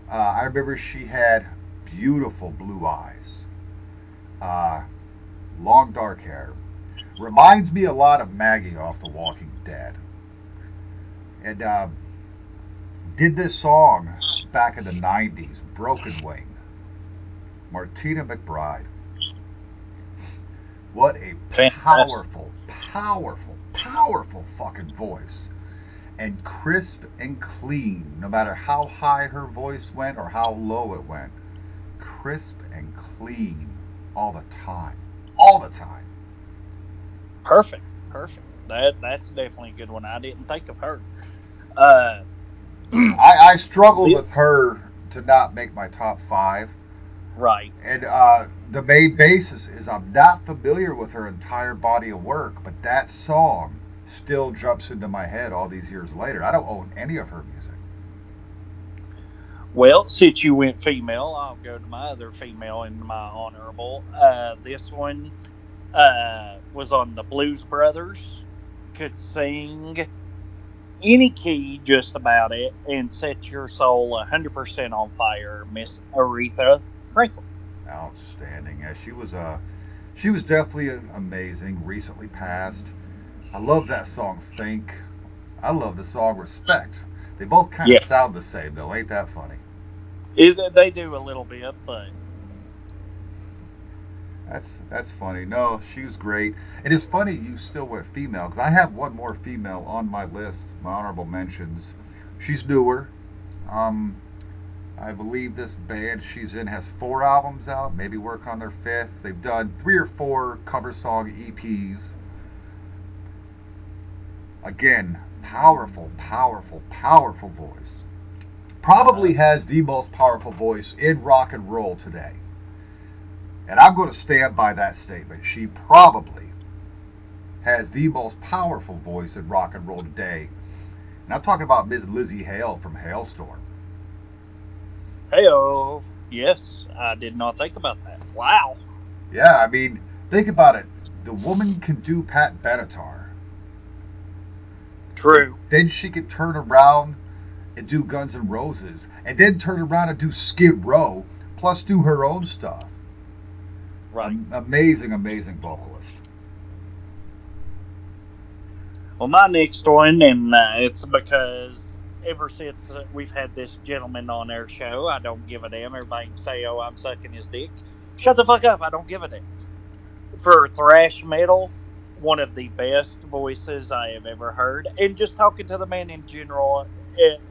Uh, I remember she had beautiful blue eyes, uh, long dark hair. Reminds me a lot of Maggie off The Walking Dead. And uh, did this song back in the nineties, Broken Wing, Martina McBride. What a powerful, powerful, powerful fucking voice. And crisp and clean, no matter how high her voice went or how low it went. Crisp and clean all the time. All the time. Perfect. Perfect. That That's definitely a good one. I didn't think of her. Uh, I, I struggled with her to not make my top five. Right. And uh, the main basis is I'm not familiar with her entire body of work, but that song still jumps into my head all these years later. I don't own any of her music. Well, since you went female, I'll go to my other female in my honorable. Uh, this one uh, was on the Blues Brothers. Could sing any key, just about it, and set your soul one hundred percent on fire, Miss Aretha Franklin. Outstanding. Yeah, she was uh, she was definitely amazing, recently passed. I love that song, Think. I love the song, Respect. They both kind yes. of sound the same, though. Ain't that funny? It, they do a little bit, but... That's that's funny. No, she was great. It is funny you still went female, because I have one more female on my list, my honorable mentions. She's newer. Um, I believe this band she's in has four albums out, maybe working on their fifth. They've done three or four cover song E Ps. Again, powerful, powerful, powerful voice. Probably has the most powerful voice in rock and roll today. And I'm going to stand by that statement. She probably has the most powerful voice in rock and roll today. And I'm talking about Miz Lizzie Hale from Hailstorm. Hey-oh. Yes, I did not think about that. Wow. Yeah, I mean, think about it. the woman can do Pat Benatar. True. Then she could turn around and do Guns N' Roses, and then turn around and do Skid Row, plus do her own stuff. Right. Amazing, amazing vocalist. Well, my next one, and uh, it's because ever since we've had this gentleman on our show, I don't give a damn. Everybody can say, oh, I'm sucking his dick. Shut the fuck up. I don't give a damn. For thrash metal, one of the best voices I have ever heard. And just talking to the man in general, it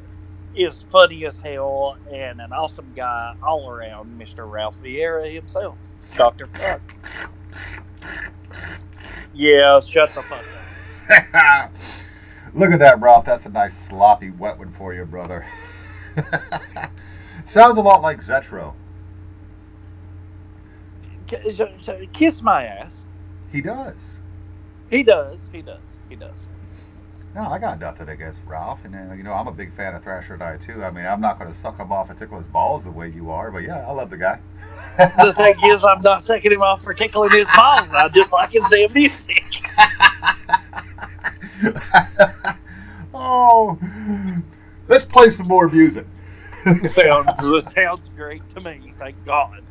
is funny as hell and an awesome guy all around, Mister Ralph Vieira himself. Doctor Fuck. Yeah, shut the fuck up. Look at that, Ralph. That's a nice sloppy wet one for you, brother. Sounds a lot like Zetro. Kiss my ass. He does. He does. He does. He does. No, I got nothing against Ralph. And, uh, you know, I'm a big fan of Thrasher Die, too. I mean, I'm not going to suck him off and tickle his balls the way you are, but yeah, I love the guy. The thing is, I'm not sucking him off for tickling his balls. I just like his damn music. Oh, let's play some more music. sounds, sounds great to me, thank God.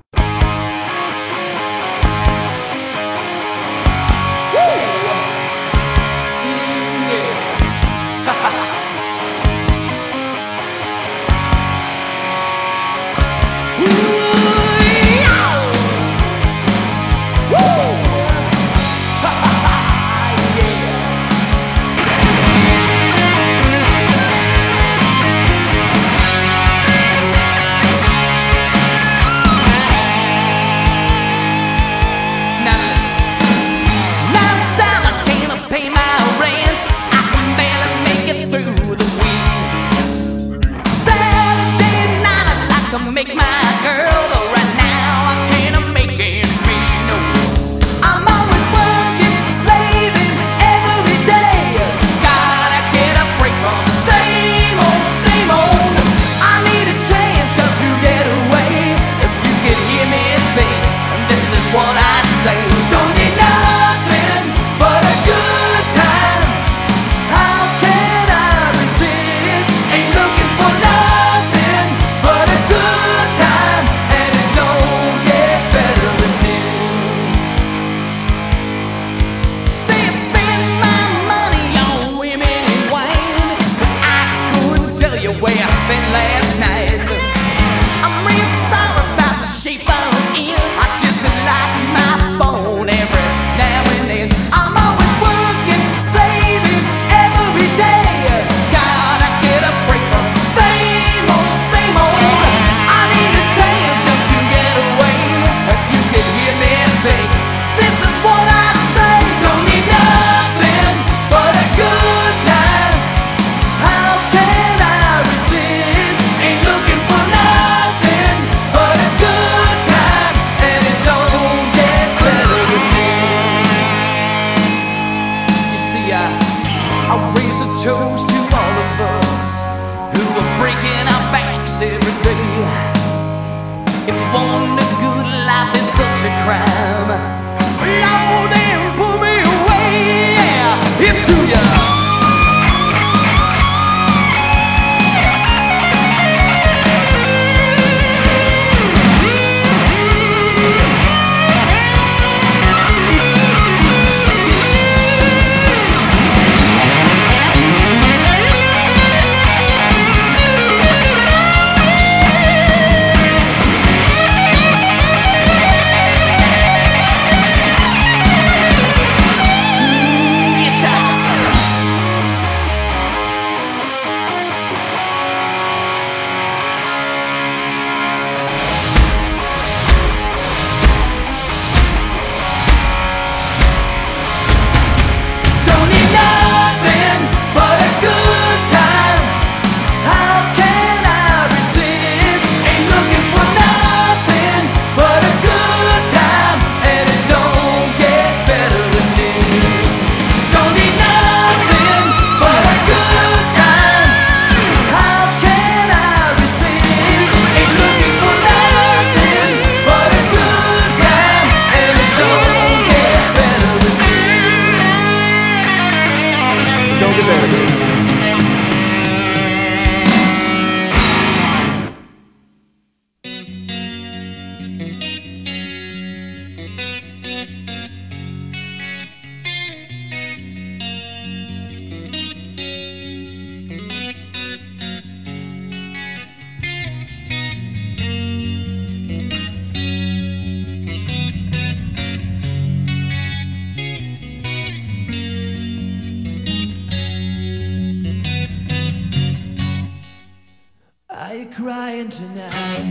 crying tonight. Are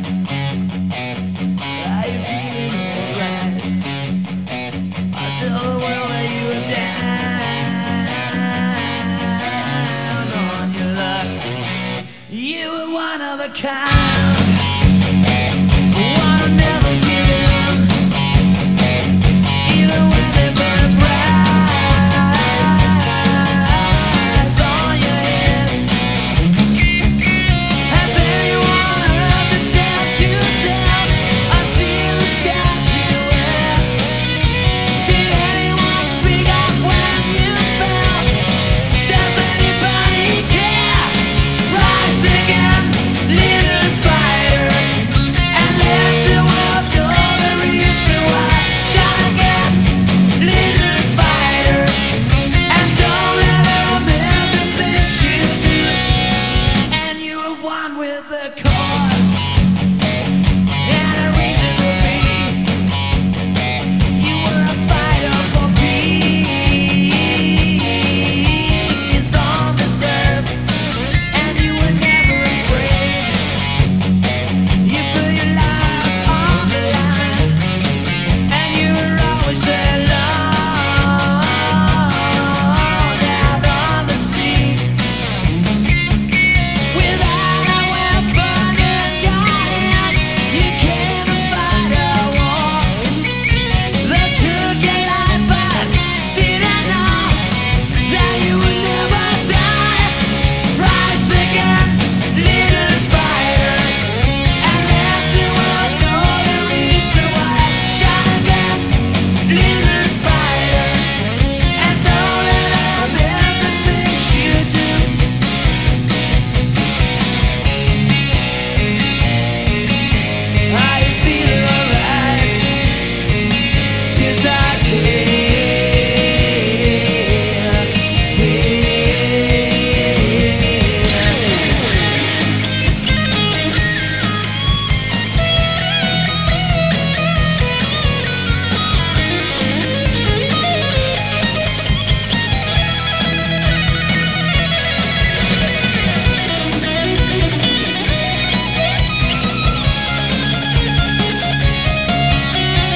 you feeling alright? I tell the world that you are down on your luck. You were one of a kind. Wanna never give up, even when they put a price on your head. Has anyone heard the tales you tell? I see the scars you wear. Did anyone speak up when you fell? Does anybody care? Rise again, little fighter. And let the world know the reason why. Shine again, little fighter. And don't let them in the things you do. And you are one with the cause and a reason to be. You were a fighter for peace on this earth, and you were never afraid. You put your life on the line, and you were always alone out on the street. Without a weapon in your hand, you came to fight a war that took your life, but didn't know that you would never die. Rise again, little fighter, and let the world know the reason why. Shine again, little fighter, and don't let them in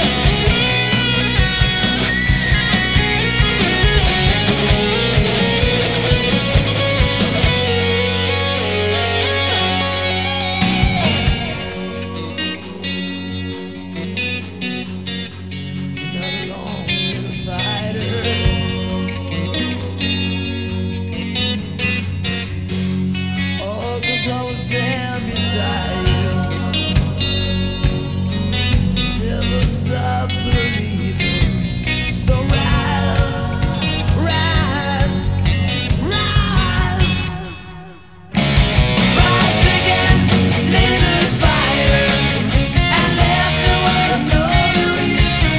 the things you do. Are you feeling alright? Yes, I can. Can. Not alone with a fighter. Oh, 'cause I was there beside you. Never stop believing. So rise, rise, rise. Rise again, little fighter, and let the world know the reason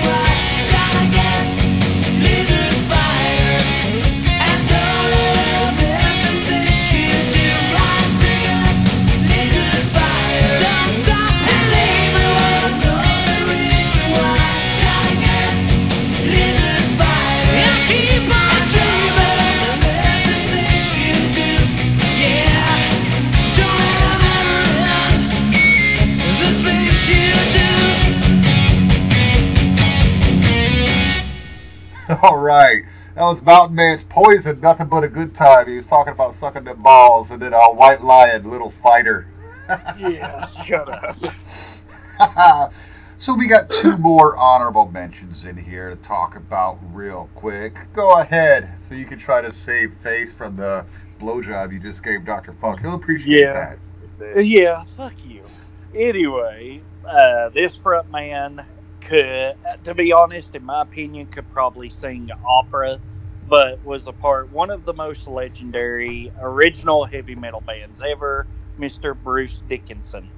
why. Shine again, little fighter, and don't let them in the things you do. Rise again, little fighter, don't stop and let the world know the reason why. Shine again, little fighter, you keep on dreaming. Don't let them in the things you do, yeah. Don't let them ever in the things you do. All right. That was Mountain Man's Poison, Nothing But a Good Time. He was talking about sucking the balls, and then uh, White Lion, Little Fighter. Yeah, shut up. So we got two more honorable mentions in here to talk about real quick. Go ahead, so you can try to save face from the blowjob you just gave Doctor Funk. He'll appreciate Yeah. that. Yeah, fuck you. Anyway, uh, this front man could, to be honest, in my opinion, could probably sing opera, but was a part one of the most legendary original heavy metal bands ever, Mister Bruce Dickinson.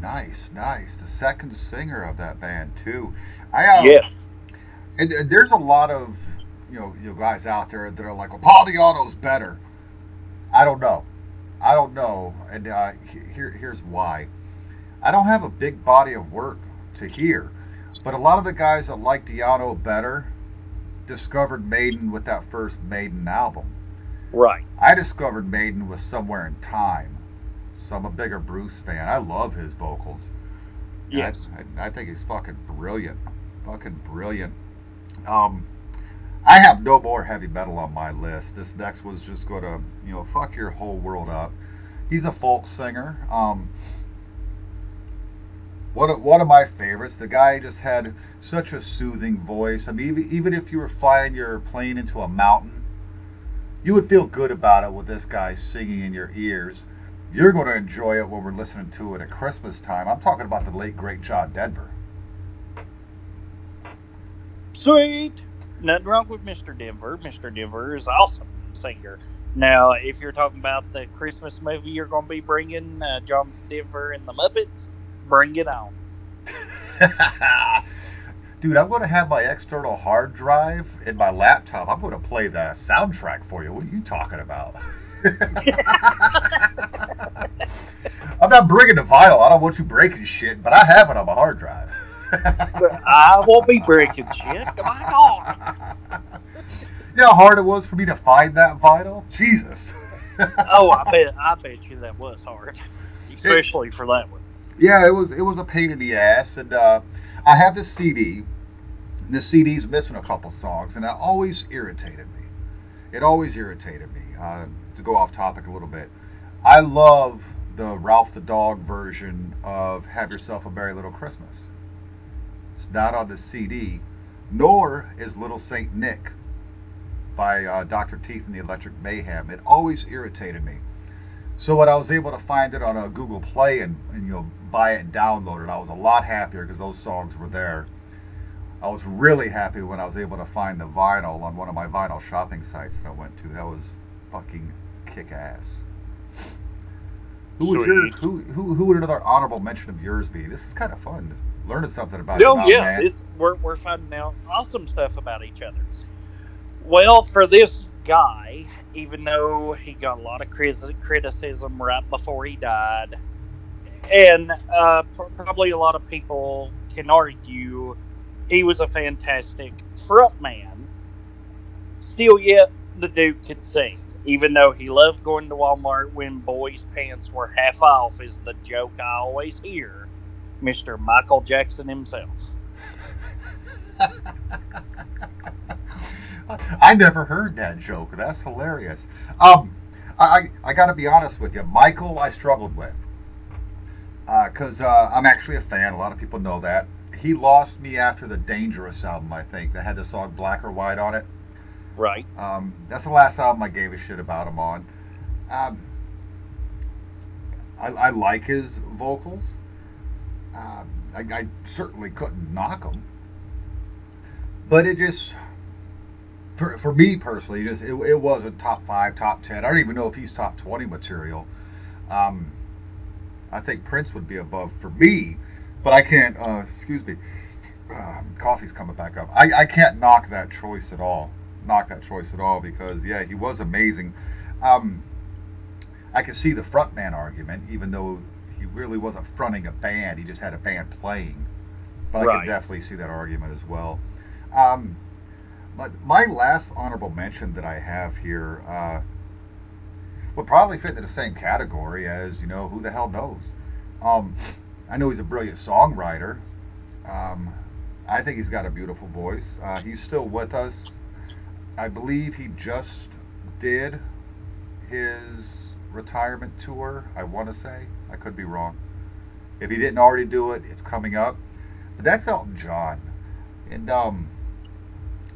Nice, nice. The second singer of that band too. I uh, Yes. and, and there's a lot of you know you guys out there that are like, well, Paul Di'Anno's better. I don't know. I don't know, and uh, he- here here's why. I don't have a big body of work to hear, but a lot of the guys that like Di'Anno better discovered Maiden with that first Maiden album. Right. I discovered Maiden with Somewhere in Time. so I'm a bigger Bruce fan. I love his vocals. Yes. I, I think he's fucking brilliant. Fucking brilliant. Um, I have no more heavy metal on my list. This next one's just going to, you know, fuck your whole world up. He's a folk singer. Um, one of, one of my favorites. The guy just had such a soothing voice. I mean, even, even if you were flying your plane into a mountain, you would feel good about it with this guy singing in your ears. You're going to enjoy it when we're listening to it at Christmas time. I'm talking about the late, great John Denver. Sweet. Nothing wrong with Mister Denver. Mister Denver is an awesome singer. Now, if you're talking about the Christmas movie you're going to be bringing, uh, John Denver and the Muppets, bring it on. Dude, I'm going to have my external hard drive in my laptop. I'm going to play the soundtrack for you. What are you talking about? I'm not bringing the vinyl. I don't want you breaking shit, but I have it on my hard drive. I won't be breaking shit. Come on. You know how hard it was for me to find that vinyl? Jesus. Oh, I bet I bet you that was hard, especially it, for that one. Yeah, it was it was a pain in the ass, and uh, I have this C D. And the C D's missing a couple songs, and it always irritated me. It always irritated me. Uh, to go off topic a little bit, I love the Ralph the Dog version of Have Yourself a Merry Little Christmas. It's not on the C D, nor is Little Saint Nick by uh, Doctor Teeth and the Electric Mayhem. It always irritated me. So when I was able to find it on a Google Play and, and you know, buy it and download it, I was a lot happier because those songs were there. I was really happy when I was able to find the vinyl on one of my vinyl shopping sites that I went to. That was fucking kick-ass. Who would, your, who, who, who would another honorable mention of yours be? This is kind of fun. Learning something about oh, it. Yeah, this, we're, we're finding out awesome stuff about each other. Well, for this guy, even though he got a lot of criticism right before he died, and uh, probably a lot of people can argue he was a fantastic frontman, still yet the dude could sing. Even though he loved going to Walmart when boys' pants were half off is the joke I always hear. Mister Michael Jackson himself. I never heard that joke. That's hilarious. Um, I, I, I got to be honest with you. Michael, I struggled with. Because uh, uh, I'm actually a fan. A lot of people know that. He lost me after the Dangerous album, I think. That had the song Black or White on it. Right. Um, that's the last album I gave a shit about him on. Um, I, I like his vocals. Um, I, I certainly couldn't knock him. But it just, for, for me personally, just it, it wasn't top five, top ten. I don't even know if he's top twenty material. Um, I think Prince would be above for me, but I can't, uh, excuse me, um, coffee's coming back up. I, I can't knock that choice at all. Knock that choice at all because, yeah, he was amazing. Um, I can see the frontman argument, even though he really wasn't fronting a band. He just had a band playing. But right. I can definitely see that argument as well. Um, but my last honorable mention that I have here uh, would probably fit into the same category as, you know, who the hell knows. Um, I know he's a brilliant songwriter. Um, I think he's got a beautiful voice. Uh, he's still with us. I believe he just did his retirement tour, I want to say. I could be wrong. If he didn't already do it, it's coming up. But that's Elton John. And, um,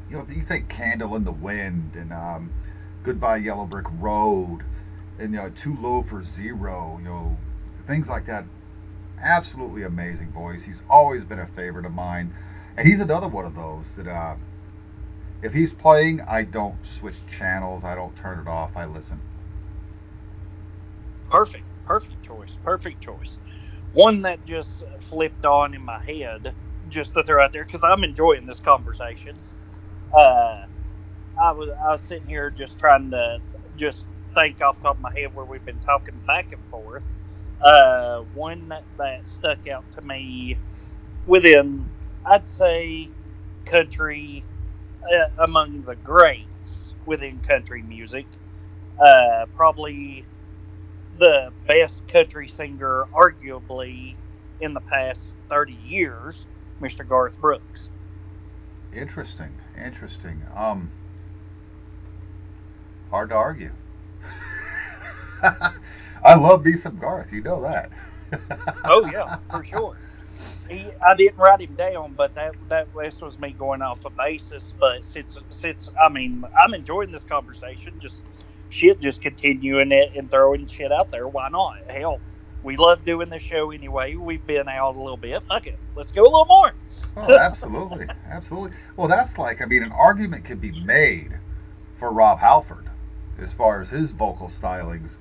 you know, you think Candle in the Wind and um, Goodbye Yellow Brick Road and, you know, Too Low for Zero, you know, things like that. Absolutely amazing voice. He's always been a favorite of mine. And he's another one of those that, uh, if he's playing, I don't switch channels. I don't turn it off. I listen. Perfect. Perfect choice. Perfect choice. One that just flipped on in my head, just to throw out there, because I'm enjoying this conversation. Uh, I was I was sitting here just trying to just think off the top of my head where we've been talking back and forth. Uh, one that, that stuck out to me within, I'd say, country, uh, among the greats within country music, uh, probably... the best country singer, arguably, in the past thirty years, Mister Garth Brooks. Interesting, interesting. Um, hard to argue. I love B. Some Garth, you know that. Oh, yeah, for sure. He, I didn't write him down, but that that this was me going off a basis. But since, since I mean, I'm enjoying this conversation, just shit, just continuing it and throwing shit out there. Why not? Hell, we love doing this show anyway. We've been out a little bit. Fuck it. Let's go a little more. Oh, absolutely. Absolutely. Well, that's like, I mean, an argument could be made for Rob Halford as far as his vocal stylings.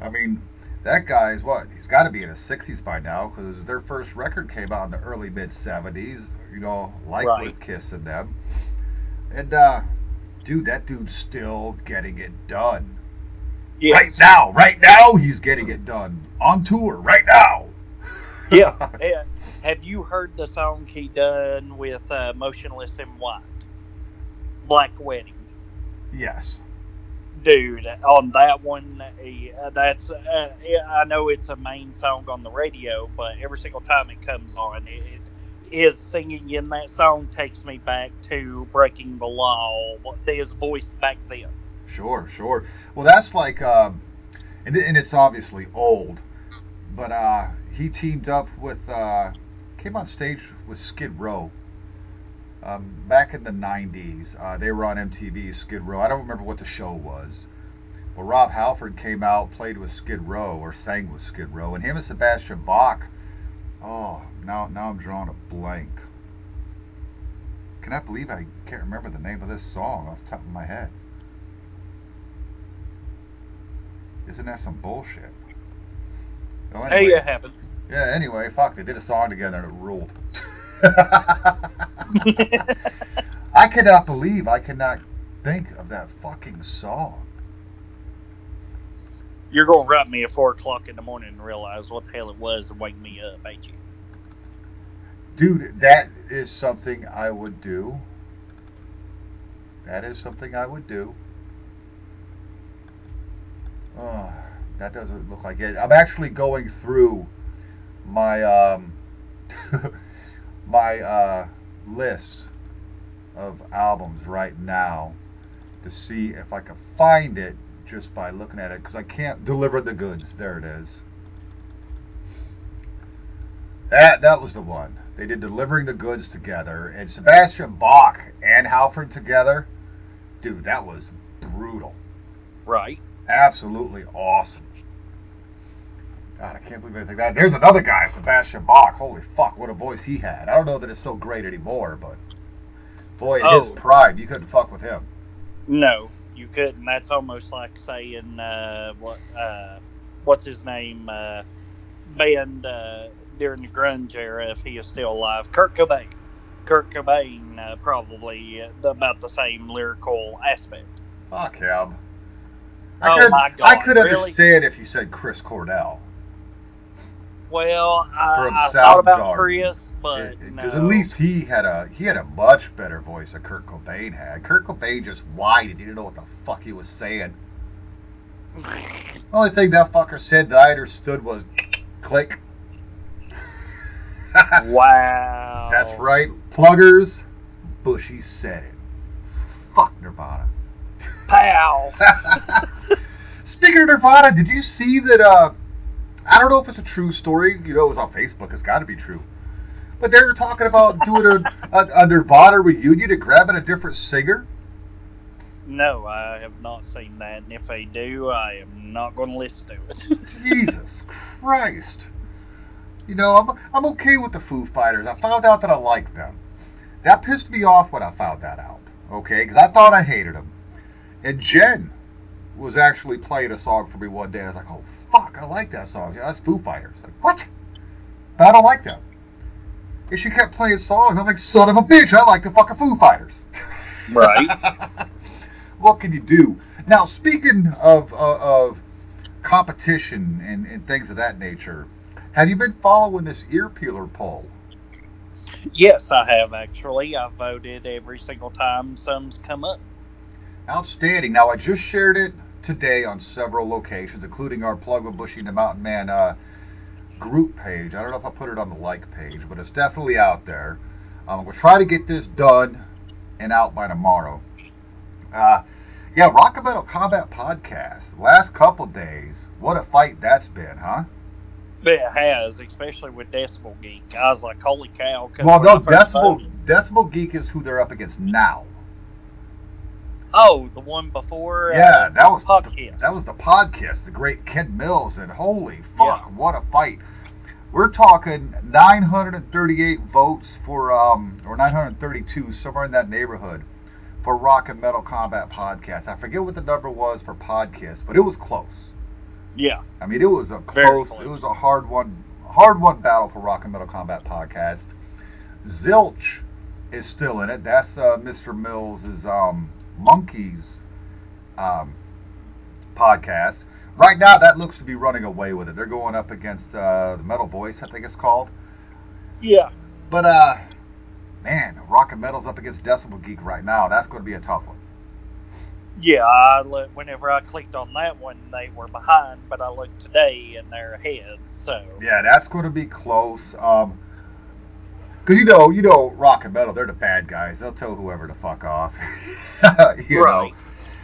I mean, that guy's what? He's got to be in his sixties by now, because their first record came out in the early mid seventies, you know, like right. with Kiss and them. And, uh, dude, that dude's still getting it done. Yes. Right now, right now, he's getting it done. On tour, right now. Yeah. Yeah. Have you heard the song he done with uh, Motionless in White? Black Wedding. Yes. Dude, on that one, uh, that's uh, I know it's a main song on the radio, but every single time it comes on, it, it, his singing in that song takes me back to Breaking the Law, his voice back then. Sure, sure. Well, that's like, uh, and, and it's obviously old, but uh, he teamed up with, uh, came on stage with Skid Row. Um, back in the nineties, uh, they were on M T V, Skid Row. I don't remember what the show was. Well, Rob Halford came out, played with Skid Row, or sang with Skid Row, and him and Sebastian Bach. Oh, now now I'm drawing a blank. Cannot believe I can't remember the name of this song off the top of my head. Isn't that some bullshit? Well, anyway, hey, it happens. Yeah, anyway, fuck, they did a song together and it ruled. I cannot believe I cannot think of that fucking song. You're going to write me at four o'clock in the morning and realize what the hell it was and wake me up, ain't you? Dude, that is something I would do. That is something I would do. Oh, that doesn't look like it. I'm actually going through my... um. my uh, list of albums right now to see if I can find it just by looking at it, because I can't deliver the goods. There it is. That that was the one. They did Delivering the Goods together, and Sebastian Bach and Halford together. Dude, that was brutal. Right. Absolutely awesome. God, I can't believe anything like that. There's another guy, Sebastian Bach. Holy fuck, what a voice he had. I don't know that it's so great anymore, but boy, in oh. his prime, you couldn't fuck with him. No, you couldn't. That's almost like saying, uh, what, uh, what's his name, uh, band uh, during the grunge era, if he is still alive, Kurt Cobain. Kurt Cobain, uh, probably about the same lyrical aspect. Fuck him. I oh could, my God, I could understand really? if you said Chris Cornell. Well, I, I thought about Garden. Chris, but it, it, no. At least he had a he had a much better voice than Kurt Cobain had. Kurt Cobain just whined and didn't know what the fuck he was saying. The only thing that fucker said that I understood was click. Wow. That's right, pluggers. Bushy said it. Fuck Nirvana. Pow. Speaking of Nirvana, did you see that? Uh, I don't know if it's a true story. You know, it was on Facebook. It's got to be true. But they were talking about doing a, a, a Nirvana reunion and grabbing a different singer. No, I have not seen that. And if they do, I am not going to listen to it. Jesus Christ. You know, I'm, I'm okay with the Foo Fighters. I found out that I like them. That pissed me off when I found that out. Okay? Because I thought I hated them. And Jen was actually playing a song for me one day. And I was like, oh, fuck, I like that song. Yeah, that's Foo Fighters. Like, what? But I don't like them. And she kept playing songs. I'm like, son of a bitch, I like the fucking Foo Fighters. Right. What can you do? Now, speaking of uh, of competition and, and things of that nature, have you been following this ear peeler poll? Yes, I have, actually. I voted every single time some's come up. Outstanding. Now, I just shared it today on several locations, including our Plug with Bushy and the Mountain Man uh, group page. I don't know if I put it on the like page, but it's definitely out there. Um, we'll try to get this done and out by tomorrow. Uh, yeah, Rock and Metal Combat Podcast. Last couple days, what a fight that's been, huh? Yeah, it has, especially with Decibel Geek. I was like, holy cow. Well, no, Decibel, Decibel Geek is who they're up against now. Oh, the one before? Yeah, uh, that was podcast. That was the podcast, the great Ken Mills, and holy fuck, yeah. What a fight. We're talking nine hundred thirty-eight votes for, um, or nine hundred thirty-two, somewhere in that neighborhood, for Rock and Metal Combat Podcast. I forget what the number was for podcast, but it was close. Yeah. I mean, it was a close, close. It was a hard one, hard won battle for Rock and Metal Combat Podcast. Zilch is still in it. That's uh, Mister Mills' um, Monkeys um, podcast. Right now, that looks to be running away with it. They're going up against uh, the Metal Boys, I think it's called. Yeah. But, uh, man, Rock and Metal's up against Decibel Geek right now. That's going to be a tough one. Yeah, I look, whenever I clicked on that one, they were behind, but I looked today and they're ahead. So yeah, that's going to be close. Um, cause you know, you know, Rock and Metal, they're the bad guys. They'll tell whoever to fuck off. you right. know.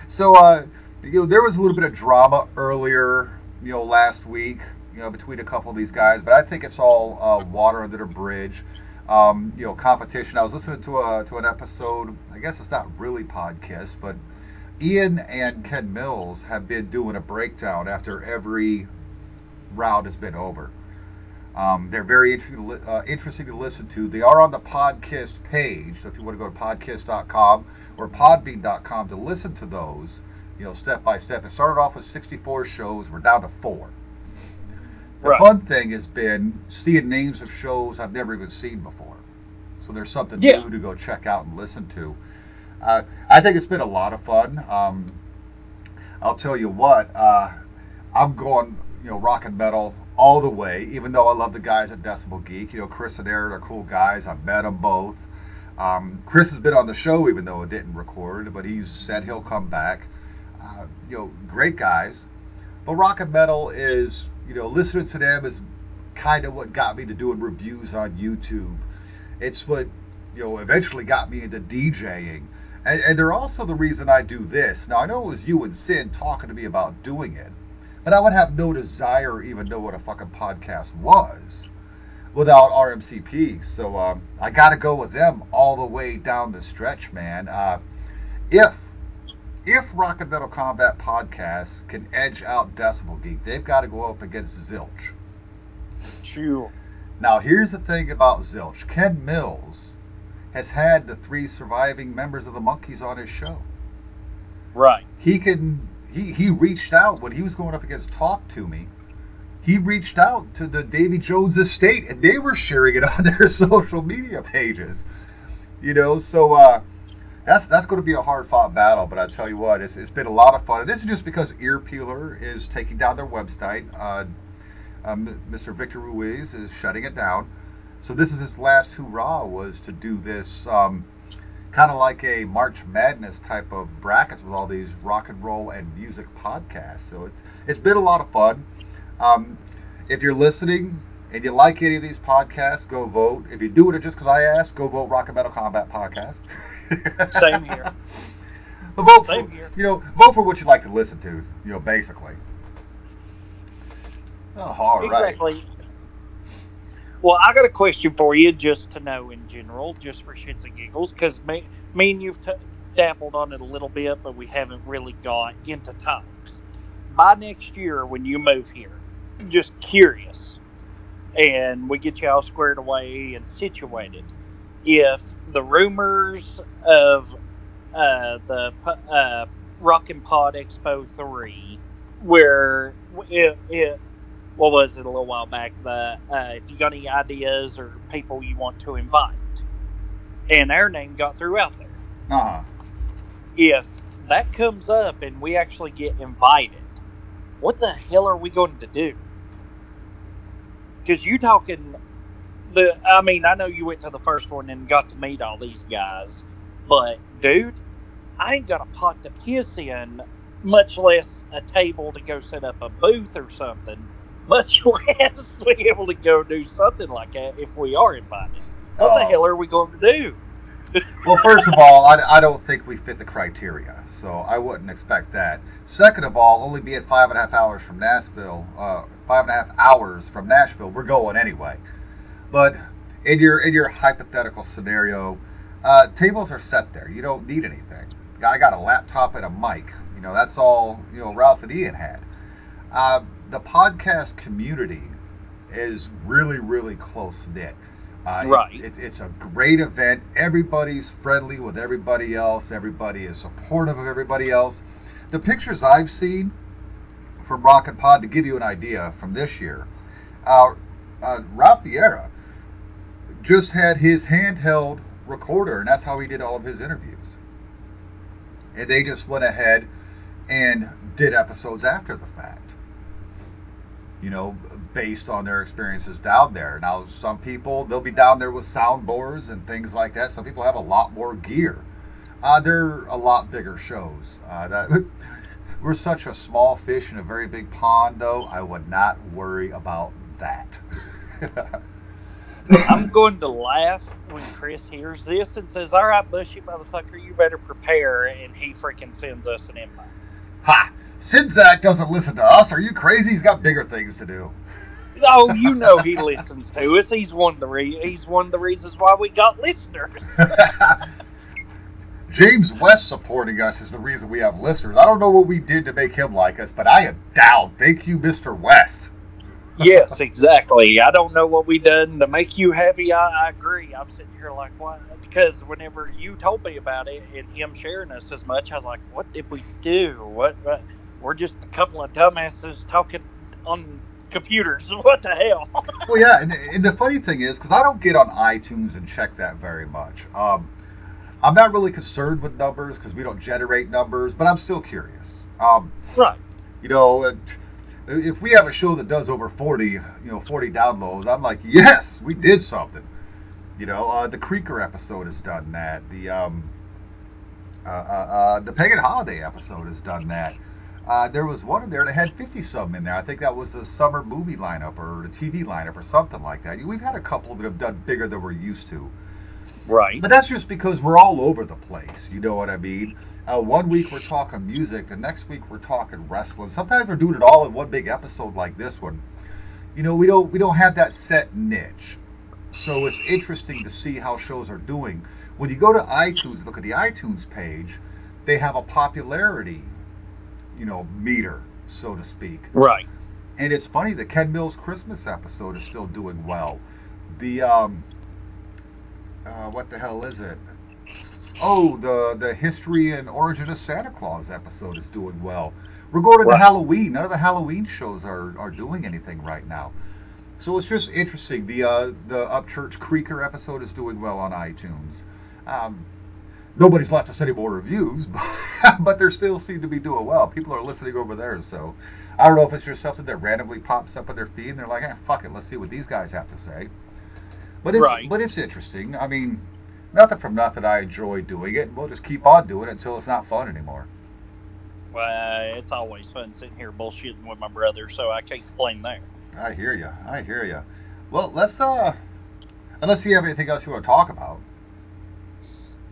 So uh, you know, there was a little bit of drama earlier, you know, last week, you know, between a couple of these guys, but I think it's all uh, water under the bridge. Um, you know, competition. I was listening to a to an episode. I guess it's not really podcast, but Ian and Ken Mills have been doing a breakdown after every round has been over. Um, they're very int- uh, interesting to listen to. They are on the podcast page, so if you want to go to podcast dot com or podbean dot com to listen to those, you know, step by step. It started off with sixty-four shows. We're down to four. The right. fun thing has been seeing names of shows I've never even seen before. So there's something yeah. new to go check out and listen to. Uh, I think it's been a lot of fun. Um, I'll tell you what, uh, I'm going, you know, Rock and Metal all the way, even though I love the guys at Decibel Geek. You know, Chris and Aaron are cool guys. I've met them both. Um, Chris has been on the show, even though it didn't record, but he said he'll come back. Uh, you know, great guys. But Rock and Metal is, you know, listening to them is kind of what got me to doing reviews on YouTube. It's what, you know, eventually got me into DJing. And, and they're also the reason I do this. Now, I know it was you and Sin talking to me about doing it, but I would have no desire to even know what a fucking podcast was without R M C P. So um, I got to go with them all the way down the stretch, man. Uh, if if Rock and Metal Combat Podcast can edge out Decibel Geek, they've got to go up against Zilch. True. Now, here's the thing about Zilch. Ken Mills has had the three surviving members of the Monkees on his show. Right. He can. He, he reached out when he was going up against Talk to Me. He reached out to the Davy Jones estate, and they were sharing it on their social media pages. You know, so uh, that's that's going to be a hard fought battle. But I tell you what, it's it's been a lot of fun. And this is just because Ear Peeler is taking down their website. Uh, uh, Mister Victor Ruiz is shutting it down. So this is his last hurrah, was to do this um, kind of like a March Madness type of brackets with all these rock and roll and music podcasts. So it's it's been a lot of fun. Um, if you're listening and you like any of these podcasts, go vote. If you're doing it just because I asked, go vote Rock and Metal Combat Podcast. Same here. But vote Same for, here. You know, vote for what you like to listen to. You know, basically. Oh, all exactly. right. Exactly. Well, I got a question for you, just to know in general, just for shits and giggles, because me, me and you've t- dabbled on it a little bit, but we haven't really got into topics. By next year, when you move here, I'm just curious, and we get you all squared away and situated, if the rumors of uh, the uh, Rockin' Pod Expo three, where it, it what was it a little while back, the, uh, if you got any ideas or people you want to invite. And our name got through out there. Uh-huh. If that comes up and we actually get invited, what the hell are we going to do? Because you talking, the I mean, I know you went to the first one and got to meet all these guys, but, dude, I ain't got a pot to piss in much less a table to go set up a booth or something, much less be able to go do something like that if we are invited. What oh. the hell are we going to do? Well, first of all, I, I don't think we fit the criteria, so I wouldn't expect that. Second of all, only be at five and a half hours from Nashville, uh, five and a half hours from Nashville, we're going anyway. But in your in your hypothetical scenario, uh, tables are set there. You don't need anything. I got a laptop and a mic. You know, that's all, you know, Ralph and Ian had. Uh, the podcast community is really, really close-knit. Uh, right. It, it's a great event. Everybody's friendly with everybody else. Everybody is supportive of everybody else. The pictures I've seen from Rock and Pod, to give you an idea from this year, uh, uh, Ralph Vieira just had his handheld recorder, and that's how he did all of his interviews. And they just went ahead and did episodes after the fact, you know, based on their experiences down there. Now, some people, they'll be down there with soundboards and things like that. Some people have a lot more gear. Uh, they're a lot bigger shows. Uh, that, we're such a small fish in a very big pond, though. I would not worry about that. I'm going to laugh when Chris hears this and says, all right, Bushy, motherfucker, you better prepare, and he freaking sends us an invite. Ha! Sidzak doesn't listen to us. Are you crazy? He's got bigger things to do. Oh, you know he listens to us. He's one of the re- he's one of the reasons why we got listeners. James West supporting us is the reason we have listeners. I don't know what we did to make him like us, but I am down. Thank you, Mister West. Yes, exactly. I don't know what we done to make you happy. I, I agree. I'm sitting here like, why? Because whenever you told me about it and him sharing us as much, I was like, what did we do? What? what? We're just a couple of dumbasses talking on computers. What the hell? Well, yeah, and, and the funny thing is, because I don't get on iTunes and check that very much. Um, I'm not really concerned with numbers because we don't generate numbers, but I'm still curious. Um, right. You know, and if we have a show that does over forty, you know, forty downloads, I'm like, yes, we did something. You know, uh, the Creaker episode has done that. The um, uh, uh, uh, the Pagan Holiday episode has done that. Uh, there was one in there that had fifty-some in there. I think that was the summer movie lineup or the T V lineup or something like that. We've had a couple that have done bigger than we're used to. Right. But that's just because we're all over the place. You know what I mean? Uh, one week we're talking music. The next week we're talking wrestling. Sometimes we're doing it all in one big episode like this one. You know, we don't we don't have that set niche. So it's interesting to see how shows are doing. When you go to iTunes, look at the iTunes page, they have a popularity, you know, meter, so to speak. Right. And it's funny, the Ken Mills Christmas episode is still doing well. The, um, uh, what the hell is it? Oh, the the history and origin of Santa Claus episode is doing well. We're going to right. the Halloween. None of the Halloween shows are, are doing anything right now. So it's just interesting. The uh, the Upchurch Creaker episode is doing well on iTunes. Um, nobody's left us any more reviews, but, but they still seem to be doing well. People are listening over there, so I don't know if it's just something that randomly pops up on their feed and they're like, eh, fuck it, let's see what these guys have to say. But it's, right. but it's interesting. I mean, nothing from nothing. I enjoy doing it, and we'll just keep on doing it until it's not fun anymore. Well, it's always fun sitting here bullshitting with my brother, so I can't complain there. I hear you. I hear you. Well, let's, uh, unless you have anything else you want to talk about.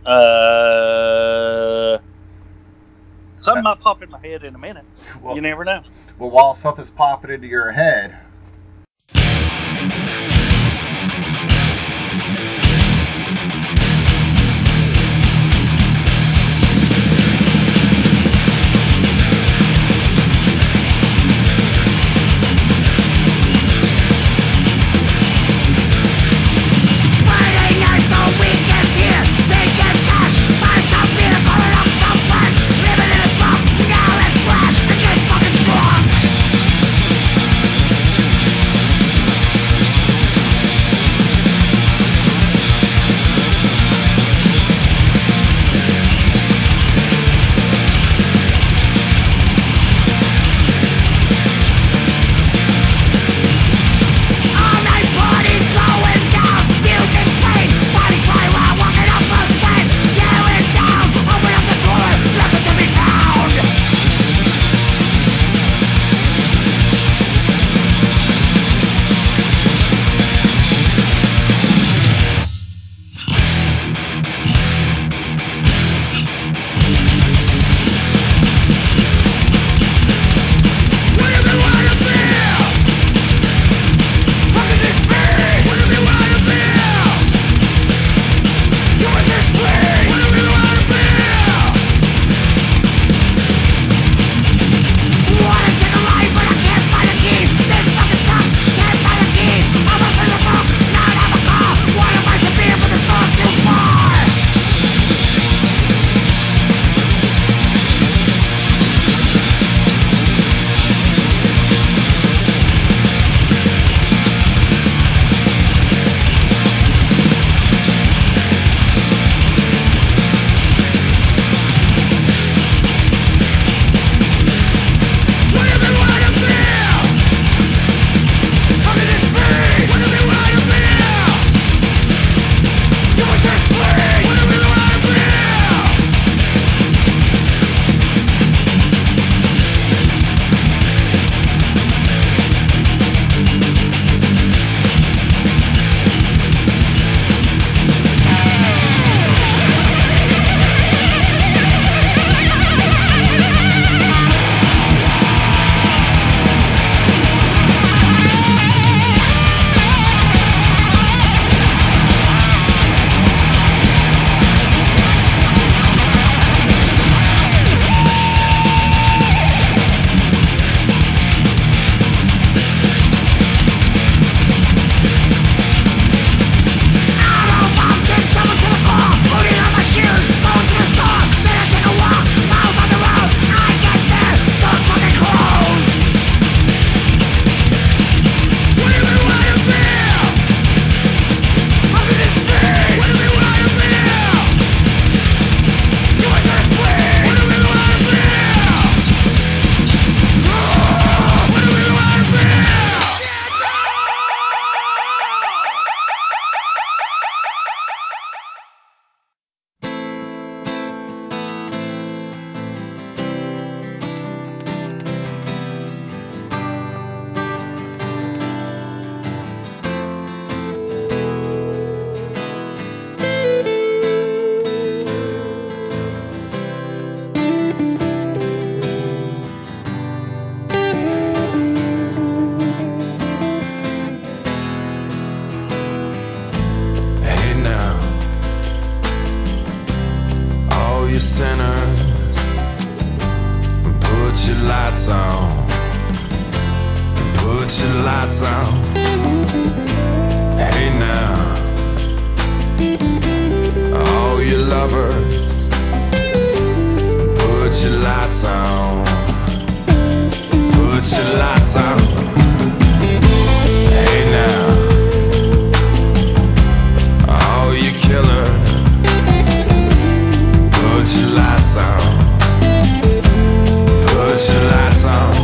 Uh, something might pop in my head in a minute. Well, you never know. Well, while something's popping into your head. sound. Hey now, all you lovers, put your lights on, put your lights on. Hey now, all you killers, put your lights on, put your lights on.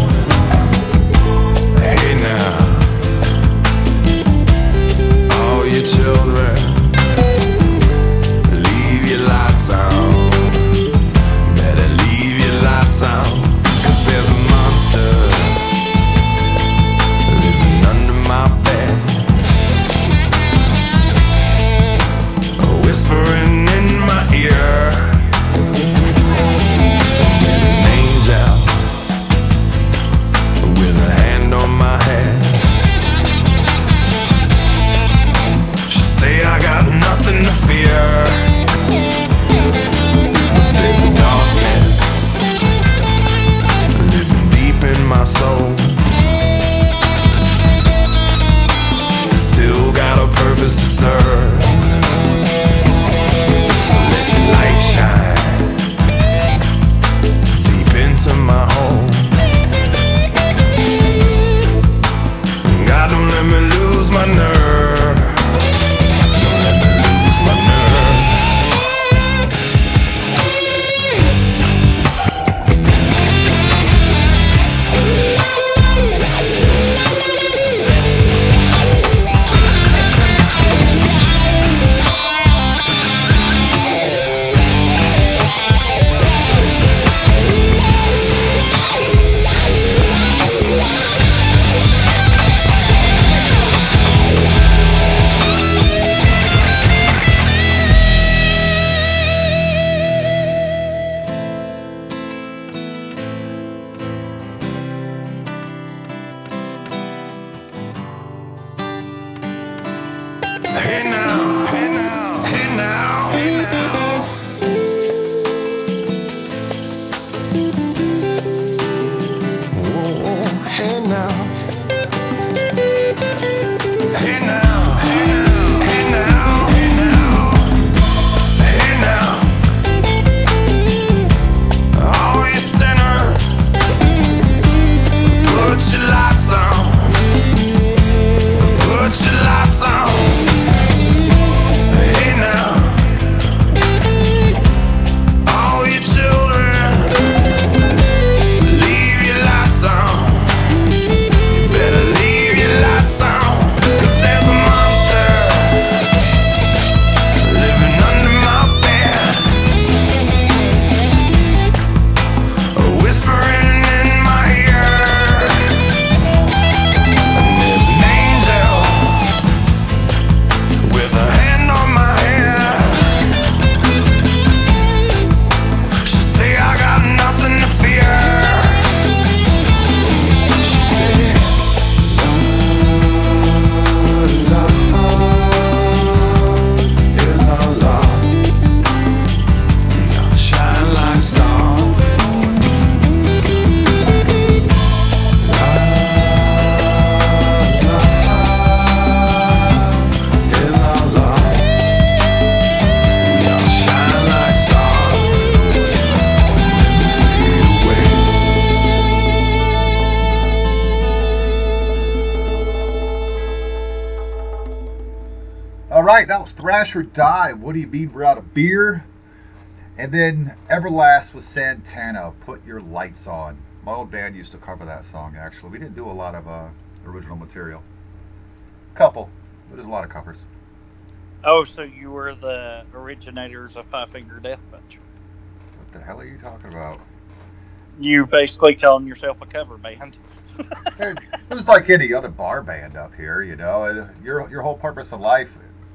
Crash or Die, Woody Bead Without a Beer. And then Everlast with Santana, Put Your Lights On. My old band used to cover that song, actually. We didn't do a lot of uh, original material. Couple, but there's a lot of covers. Oh, so you were the originators of Five Finger Death Punch. What the hell are you talking about? You basically calling yourself a cover band. It was like any other bar band up here, you know. Your, your whole purpose in life...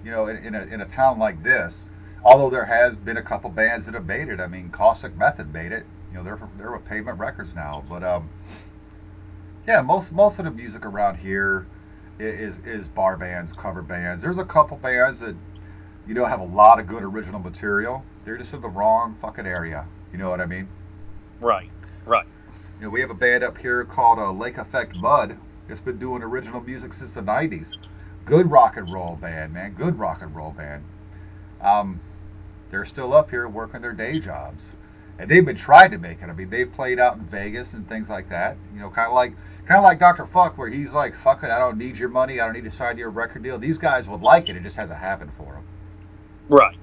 You know, in, in, a, in a town like this, although there has been a couple bands that have made it. I mean, Caustic Method made it. You know, they're they're with Pavement Records now. But um, yeah, most most of the music around here is is bar bands, cover bands. There's a couple bands that, you know, have a lot of good original material. They're just in the wrong fucking area. You know what I mean? Right, right. You know, we have a band up here called uh, Lake Effect Mud, It's been doing original music since the nineties. Good rock and roll band, man. Good rock and roll band. Um, they're still up here working their day jobs. And they've been trying to make it. I mean, they've played out in Vegas and things like that. You know, kind of like kind of like Doctor Fuck, where he's like, fuck it, I don't need your money. I don't need to sign your record deal. These guys would like it. It just hasn't happened for them. Right.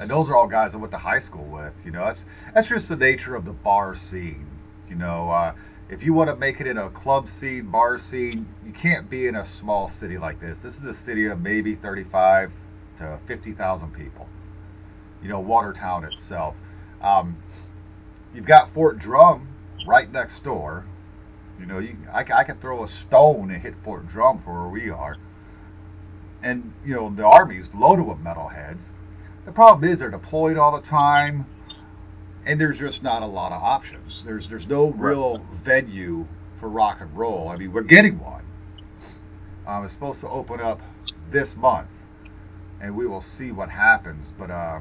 And those are all guys I went to high school with. You know, that's, that's just the nature of the bar scene. You know, uh, if you want to make it in a club scene, bar scene, you can't be in a small city like this. This is a city of maybe thirty-five to fifty thousand people. You know, Watertown itself. Um, you've got Fort Drum right next door. You know, you, I, I could throw a stone and hit Fort Drum for where we are. And, you know, the army's loaded with metalheads. The problem is they're deployed all the time, and there's just not a lot of options. There's there's no real venue for rock and roll. I mean, we're getting one. Um, it's supposed to open up this month, and we will see what happens. But uh,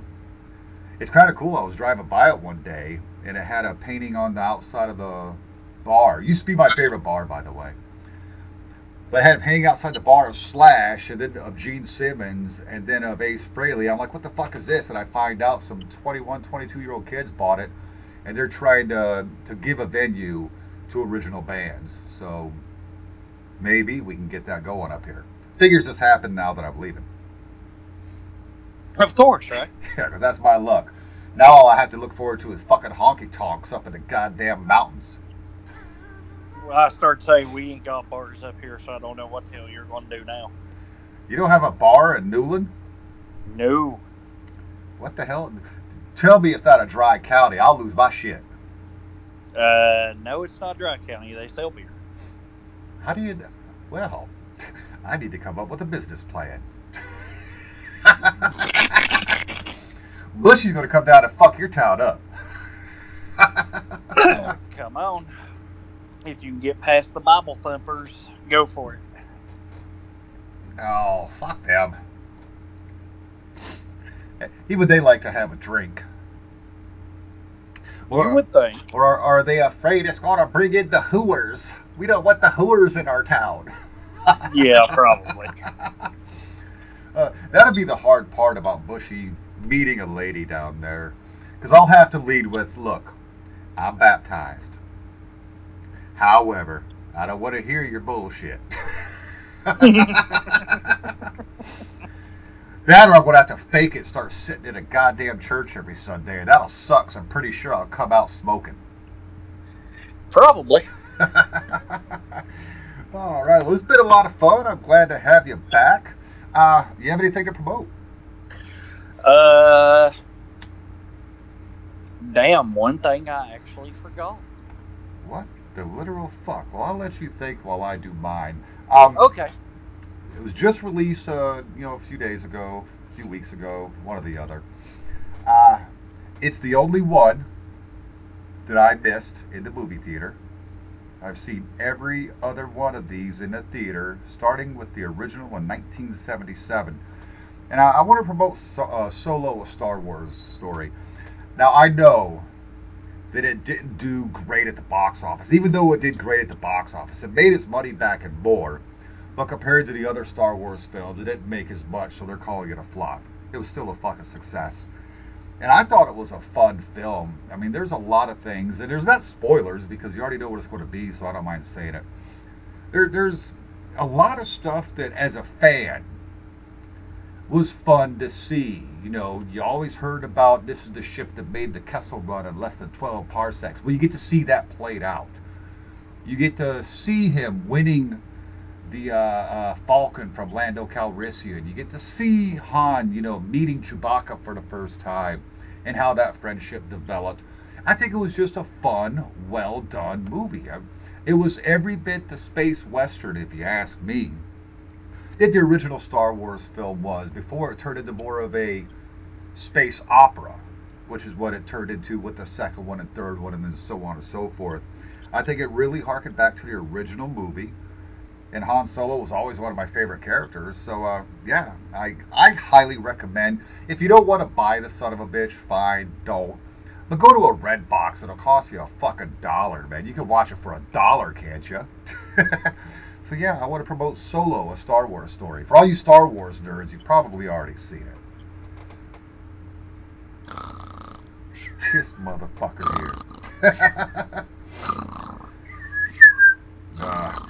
it's kind of cool. I was driving by it one day, and it had a painting on the outside of the bar. It used to be my favorite bar, by the way. But I had him hanging outside the bar of Slash, and then of Gene Simmons, and then of Ace Frehley. I'm like, what the fuck is this? And I find out some twenty-one, twenty-two-year-old kids bought it, and they're trying to to give a venue to original bands. So maybe we can get that going up here. Figures this happened now that I'm leaving. Of course, right? Yeah, because that's my luck. Now all I have to look forward to is fucking honky-tonks up in the goddamn mountains. I started saying we ain't got bars up here, so I don't know what the hell you're going to do now. You don't have a bar in Newland? No. What the hell? Tell me it's not a dry county. I'll lose my shit. Uh, no, it's not dry county. They sell beer. How do you... Well, I need to come up with a business plan. Bushy's going to come down and fuck your town up. uh, come on. If you can get past the Bible thumpers, go for it. Oh, fuck them. Even they like to have a drink. Or, you would think. Or are, are they afraid it's going to bring in the hooers? We don't want the hooers in our town. Yeah, probably. uh, that'll be the hard part about Bushy meeting a lady down there. Because I'll have to lead with, look, I'm baptized. However, I don't want to hear your bullshit. That or I'm going to have to fake it, start sitting in a goddamn church every Sunday. And that'll suck, so I'm pretty sure I'll come out smoking. Probably. All right, well, it's been a lot of fun. I'm glad to have you back. Uh, you have anything to promote? Uh, damn, one thing I actually forgot. What? The literal fuck. Well, I'll let you think while I do mine. Um, okay. It was just released, uh, you know, a few days ago, a few weeks ago, one or the other. Uh, it's the only one that I missed in the movie theater. I've seen every other one of these in the theater, starting with the original in nineteen seventy-seven. And I, I want to promote so, uh, Solo, a Star Wars story. Now, I know that it didn't do great at the box office. Even though it did great at the box office, it made its money back and more. But compared to the other Star Wars films, it didn't make as much, so they're calling it a flop. It was still a fucking success. And I thought it was a fun film. I mean, there's a lot of things, and there's not spoilers, because you already know what it's going to be, so I don't mind saying it. There, there's a lot of stuff that, as a fan, was fun to see. You know, you always heard about this is the ship that made the Kessel Run in less than twelve parsecs. Well, you get to see that played out. You get to see him winning the uh, uh, Falcon from Lando Calrissian. You get to see Han, you know, meeting Chewbacca for the first time and how that friendship developed. I think it was just a fun, well-done movie. It was every bit the space western, if you ask me, that the original Star Wars film was, before it turned into more of a space opera, which is what it turned into with the second one and third one, and then so on and so forth. I think it really harkened back to the original movie, and Han Solo was always one of my favorite characters, so uh, yeah, I, I highly recommend. If you don't want to buy the son of a bitch, fine, don't. But go to a Redbox, it'll cost you a fucking dollar, man. You can watch it for a dollar, can't you? So yeah, I want to promote Solo, a Star Wars story. For all you Star Wars nerds, you've probably already seen it. This motherfucker here. uh,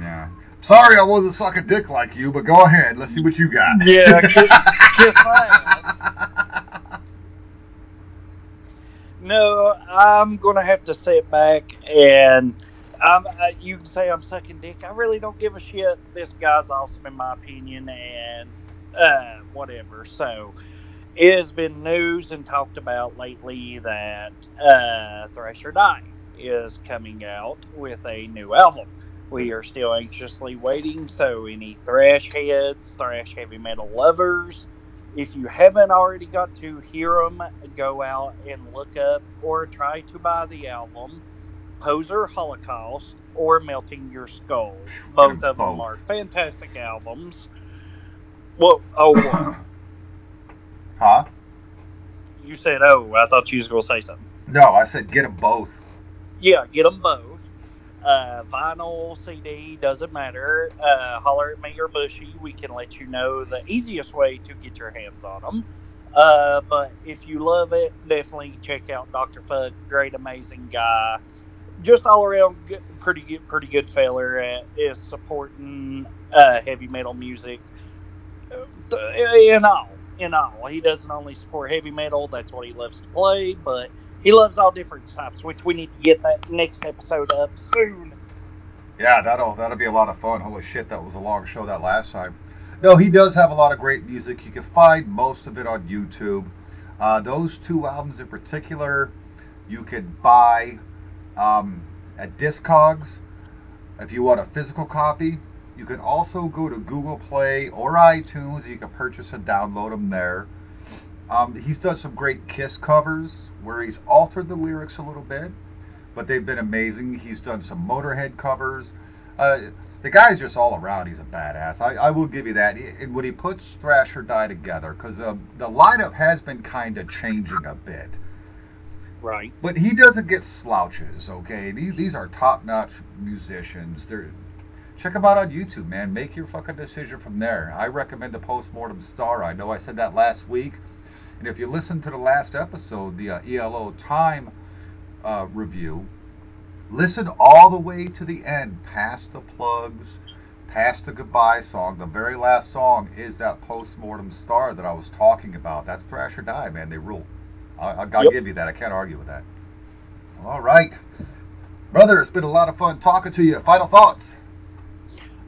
yeah. Sorry I wasn't sucking dick like you, but go ahead. Let's see what you got. Yeah, kiss, kiss my ass. No, I'm going to have to sit back and... I'm, I, you can say I'm sucking dick. I really don't give a shit. This guy's awesome in my opinion, and uh, whatever. So it has been news and talked about lately that uh, Thrasher Die is coming out with a new album. We are still anxiously waiting. So any thrash heads, thrash heavy metal lovers, if you haven't already got to hear them, go out and look up or try to buy the album. Poser, Holocaust, or Melting Your Skull. Both of them Both. are fantastic albums. Whoa, oh, whoa. Huh? You said, oh, I thought you was going to say something. No, I said get them both. Yeah, get them both. Uh, vinyl, C D, doesn't matter. Uh, holler at me or Bushy. We can let you know the easiest way to get your hands on them. Uh, but if you love it, definitely check out Doctor Fuck. Great, amazing guy. Just all around, good, pretty good, pretty good feller. Uh, is supporting uh, heavy metal music in all, in all. He doesn't only support heavy metal; that's what he loves to play. But he loves all different types, which we need to get that next episode up soon. Yeah, that'll that'll be a lot of fun. Holy shit, that was a long show that last time. No, he does have a lot of great music. You can find most of it on YouTube. Uh, those two albums in particular, you can buy. Um, at Discogs, if you want a physical copy. You can also go to Google Play or iTunes. You can purchase and download them there. Um, he's done some great Kiss covers where he's altered the lyrics a little bit, but they've been amazing. He's done some Motorhead covers. Uh, the guy's just all around. He's a badass. I, I will give you that. And when he puts Thrasher Die together, because uh, the lineup has been kind of changing a bit. Right. But he doesn't get slouches, okay? These, these are top-notch musicians. They're, check them out on YouTube, man. Make your fucking decision from there. I recommend the Postmortem Star. I know I said that last week. And if you listen to the last episode, the uh, E L O Time uh, review, listen all the way to the end, past the plugs, past the goodbye song. The very last song is that Postmortem Star that I was talking about. That's Thrasher Die, man. They rule. I'll, I'll yep. give you that. I can't argue with that. All right. Brother, it's been a lot of fun talking to you. Final thoughts?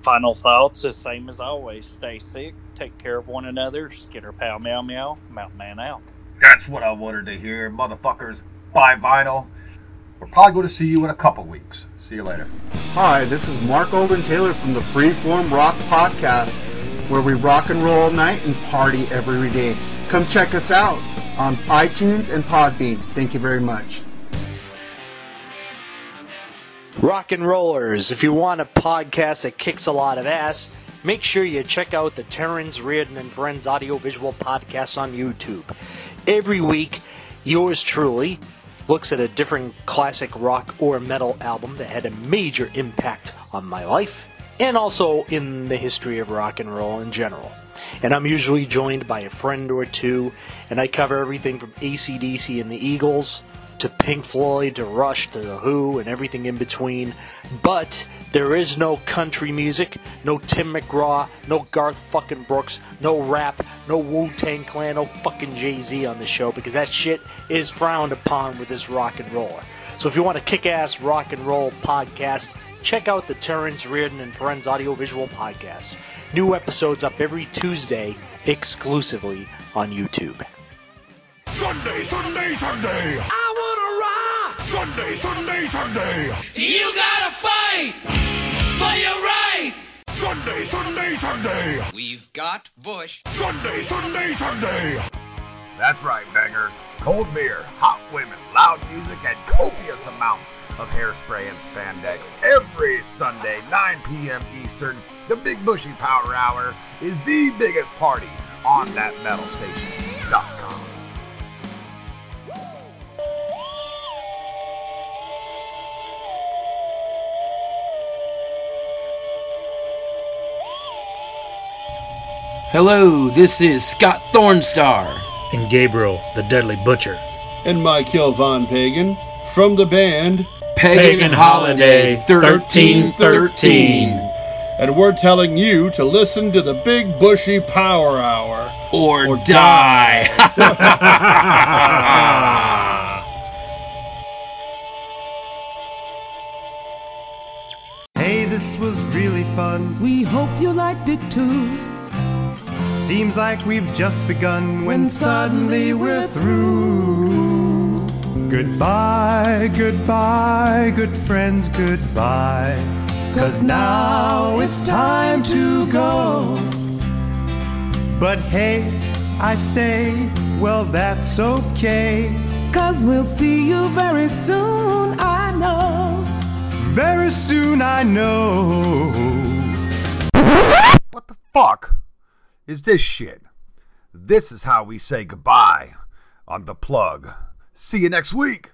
Final thoughts, the same as always. Stay sick. Take care of one another. Skitter pow meow meow. Mountain Man out. That's what I wanted to hear, motherfuckers. Buy vinyl. We're probably going to see you in a couple weeks. See you later. Hi, this is Mark Olden Taylor from the Freeform Rock Podcast, where we rock and roll all night and party every day. Come check us out on iTunes and Podbean. Thank you very much. Rock and rollers, if you want a podcast that kicks a lot of ass, make sure you check out the Terrence Reardon and Friends audiovisual podcast on YouTube. Every week, yours truly looks at a different classic rock or metal album that had a major impact on my life and also in the history of rock and roll in general. And I'm usually joined by a friend or two, and I cover everything from A C D C and the Eagles to Pink Floyd to Rush to The Who and everything in between. But there is no country music, no Tim McGraw, no Garth fucking Brooks, no rap, no Wu-Tang Clan, no fucking Jay-Z on the show, because that shit is frowned upon with this rock and roller. So if you want a kick-ass rock and roll podcast, check out the Terrence Reardon and Friends audiovisual podcast. New episodes up every Tuesday, exclusively on YouTube. Sunday, Sunday, Sunday. I want to rock. Sunday, Sunday, Sunday. You gotta fight for your right. Sunday, Sunday, Sunday. We've got Bush. Sunday, Sunday, Sunday. That's right, bangers. Cold beer, hot women, loud music, and copious amounts of hairspray and spandex. Every Sunday, nine p.m. Eastern, the Big Bushy Power Hour is the biggest party on that metal station dot com. Hello, this is Scott Thornstar. And Gabriel, the Deadly Butcher. And Michael Von Pagan, from the band... Pagan, Pagan Holiday thirteen thirteen. And we're telling you to listen to the Big Bushy Power Hour. Or, or die. die. Hey, this was really fun. We hope you liked it too. Seems like we've just begun when suddenly we're through. Goodbye, goodbye, good friends, goodbye. 'Cause now it's time to go. But hey, I say, well that's okay. 'Cause we'll see you very soon, I know. Very soon I know. What the fuck is this shit? This is how we say goodbye on The Plug. See you next week.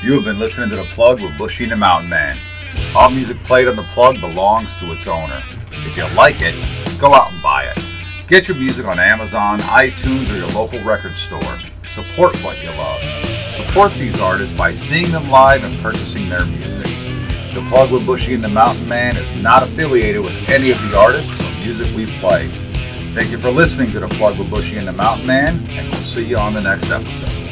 You have been listening to The Plug with Bushy and the Mountain Man. All music played on The Plug belongs to its owner. If you like it, go out and buy it. Get your music on Amazon, iTunes, or your local record store. Support what you love. Support these artists by seeing them live and purchasing their music. The Plug with Bushy and the Mountain Man is not affiliated with any of the artists or music we play. Thank you for listening to The Plug with Bushy and the Mountain Man, and we'll see you on the next episode.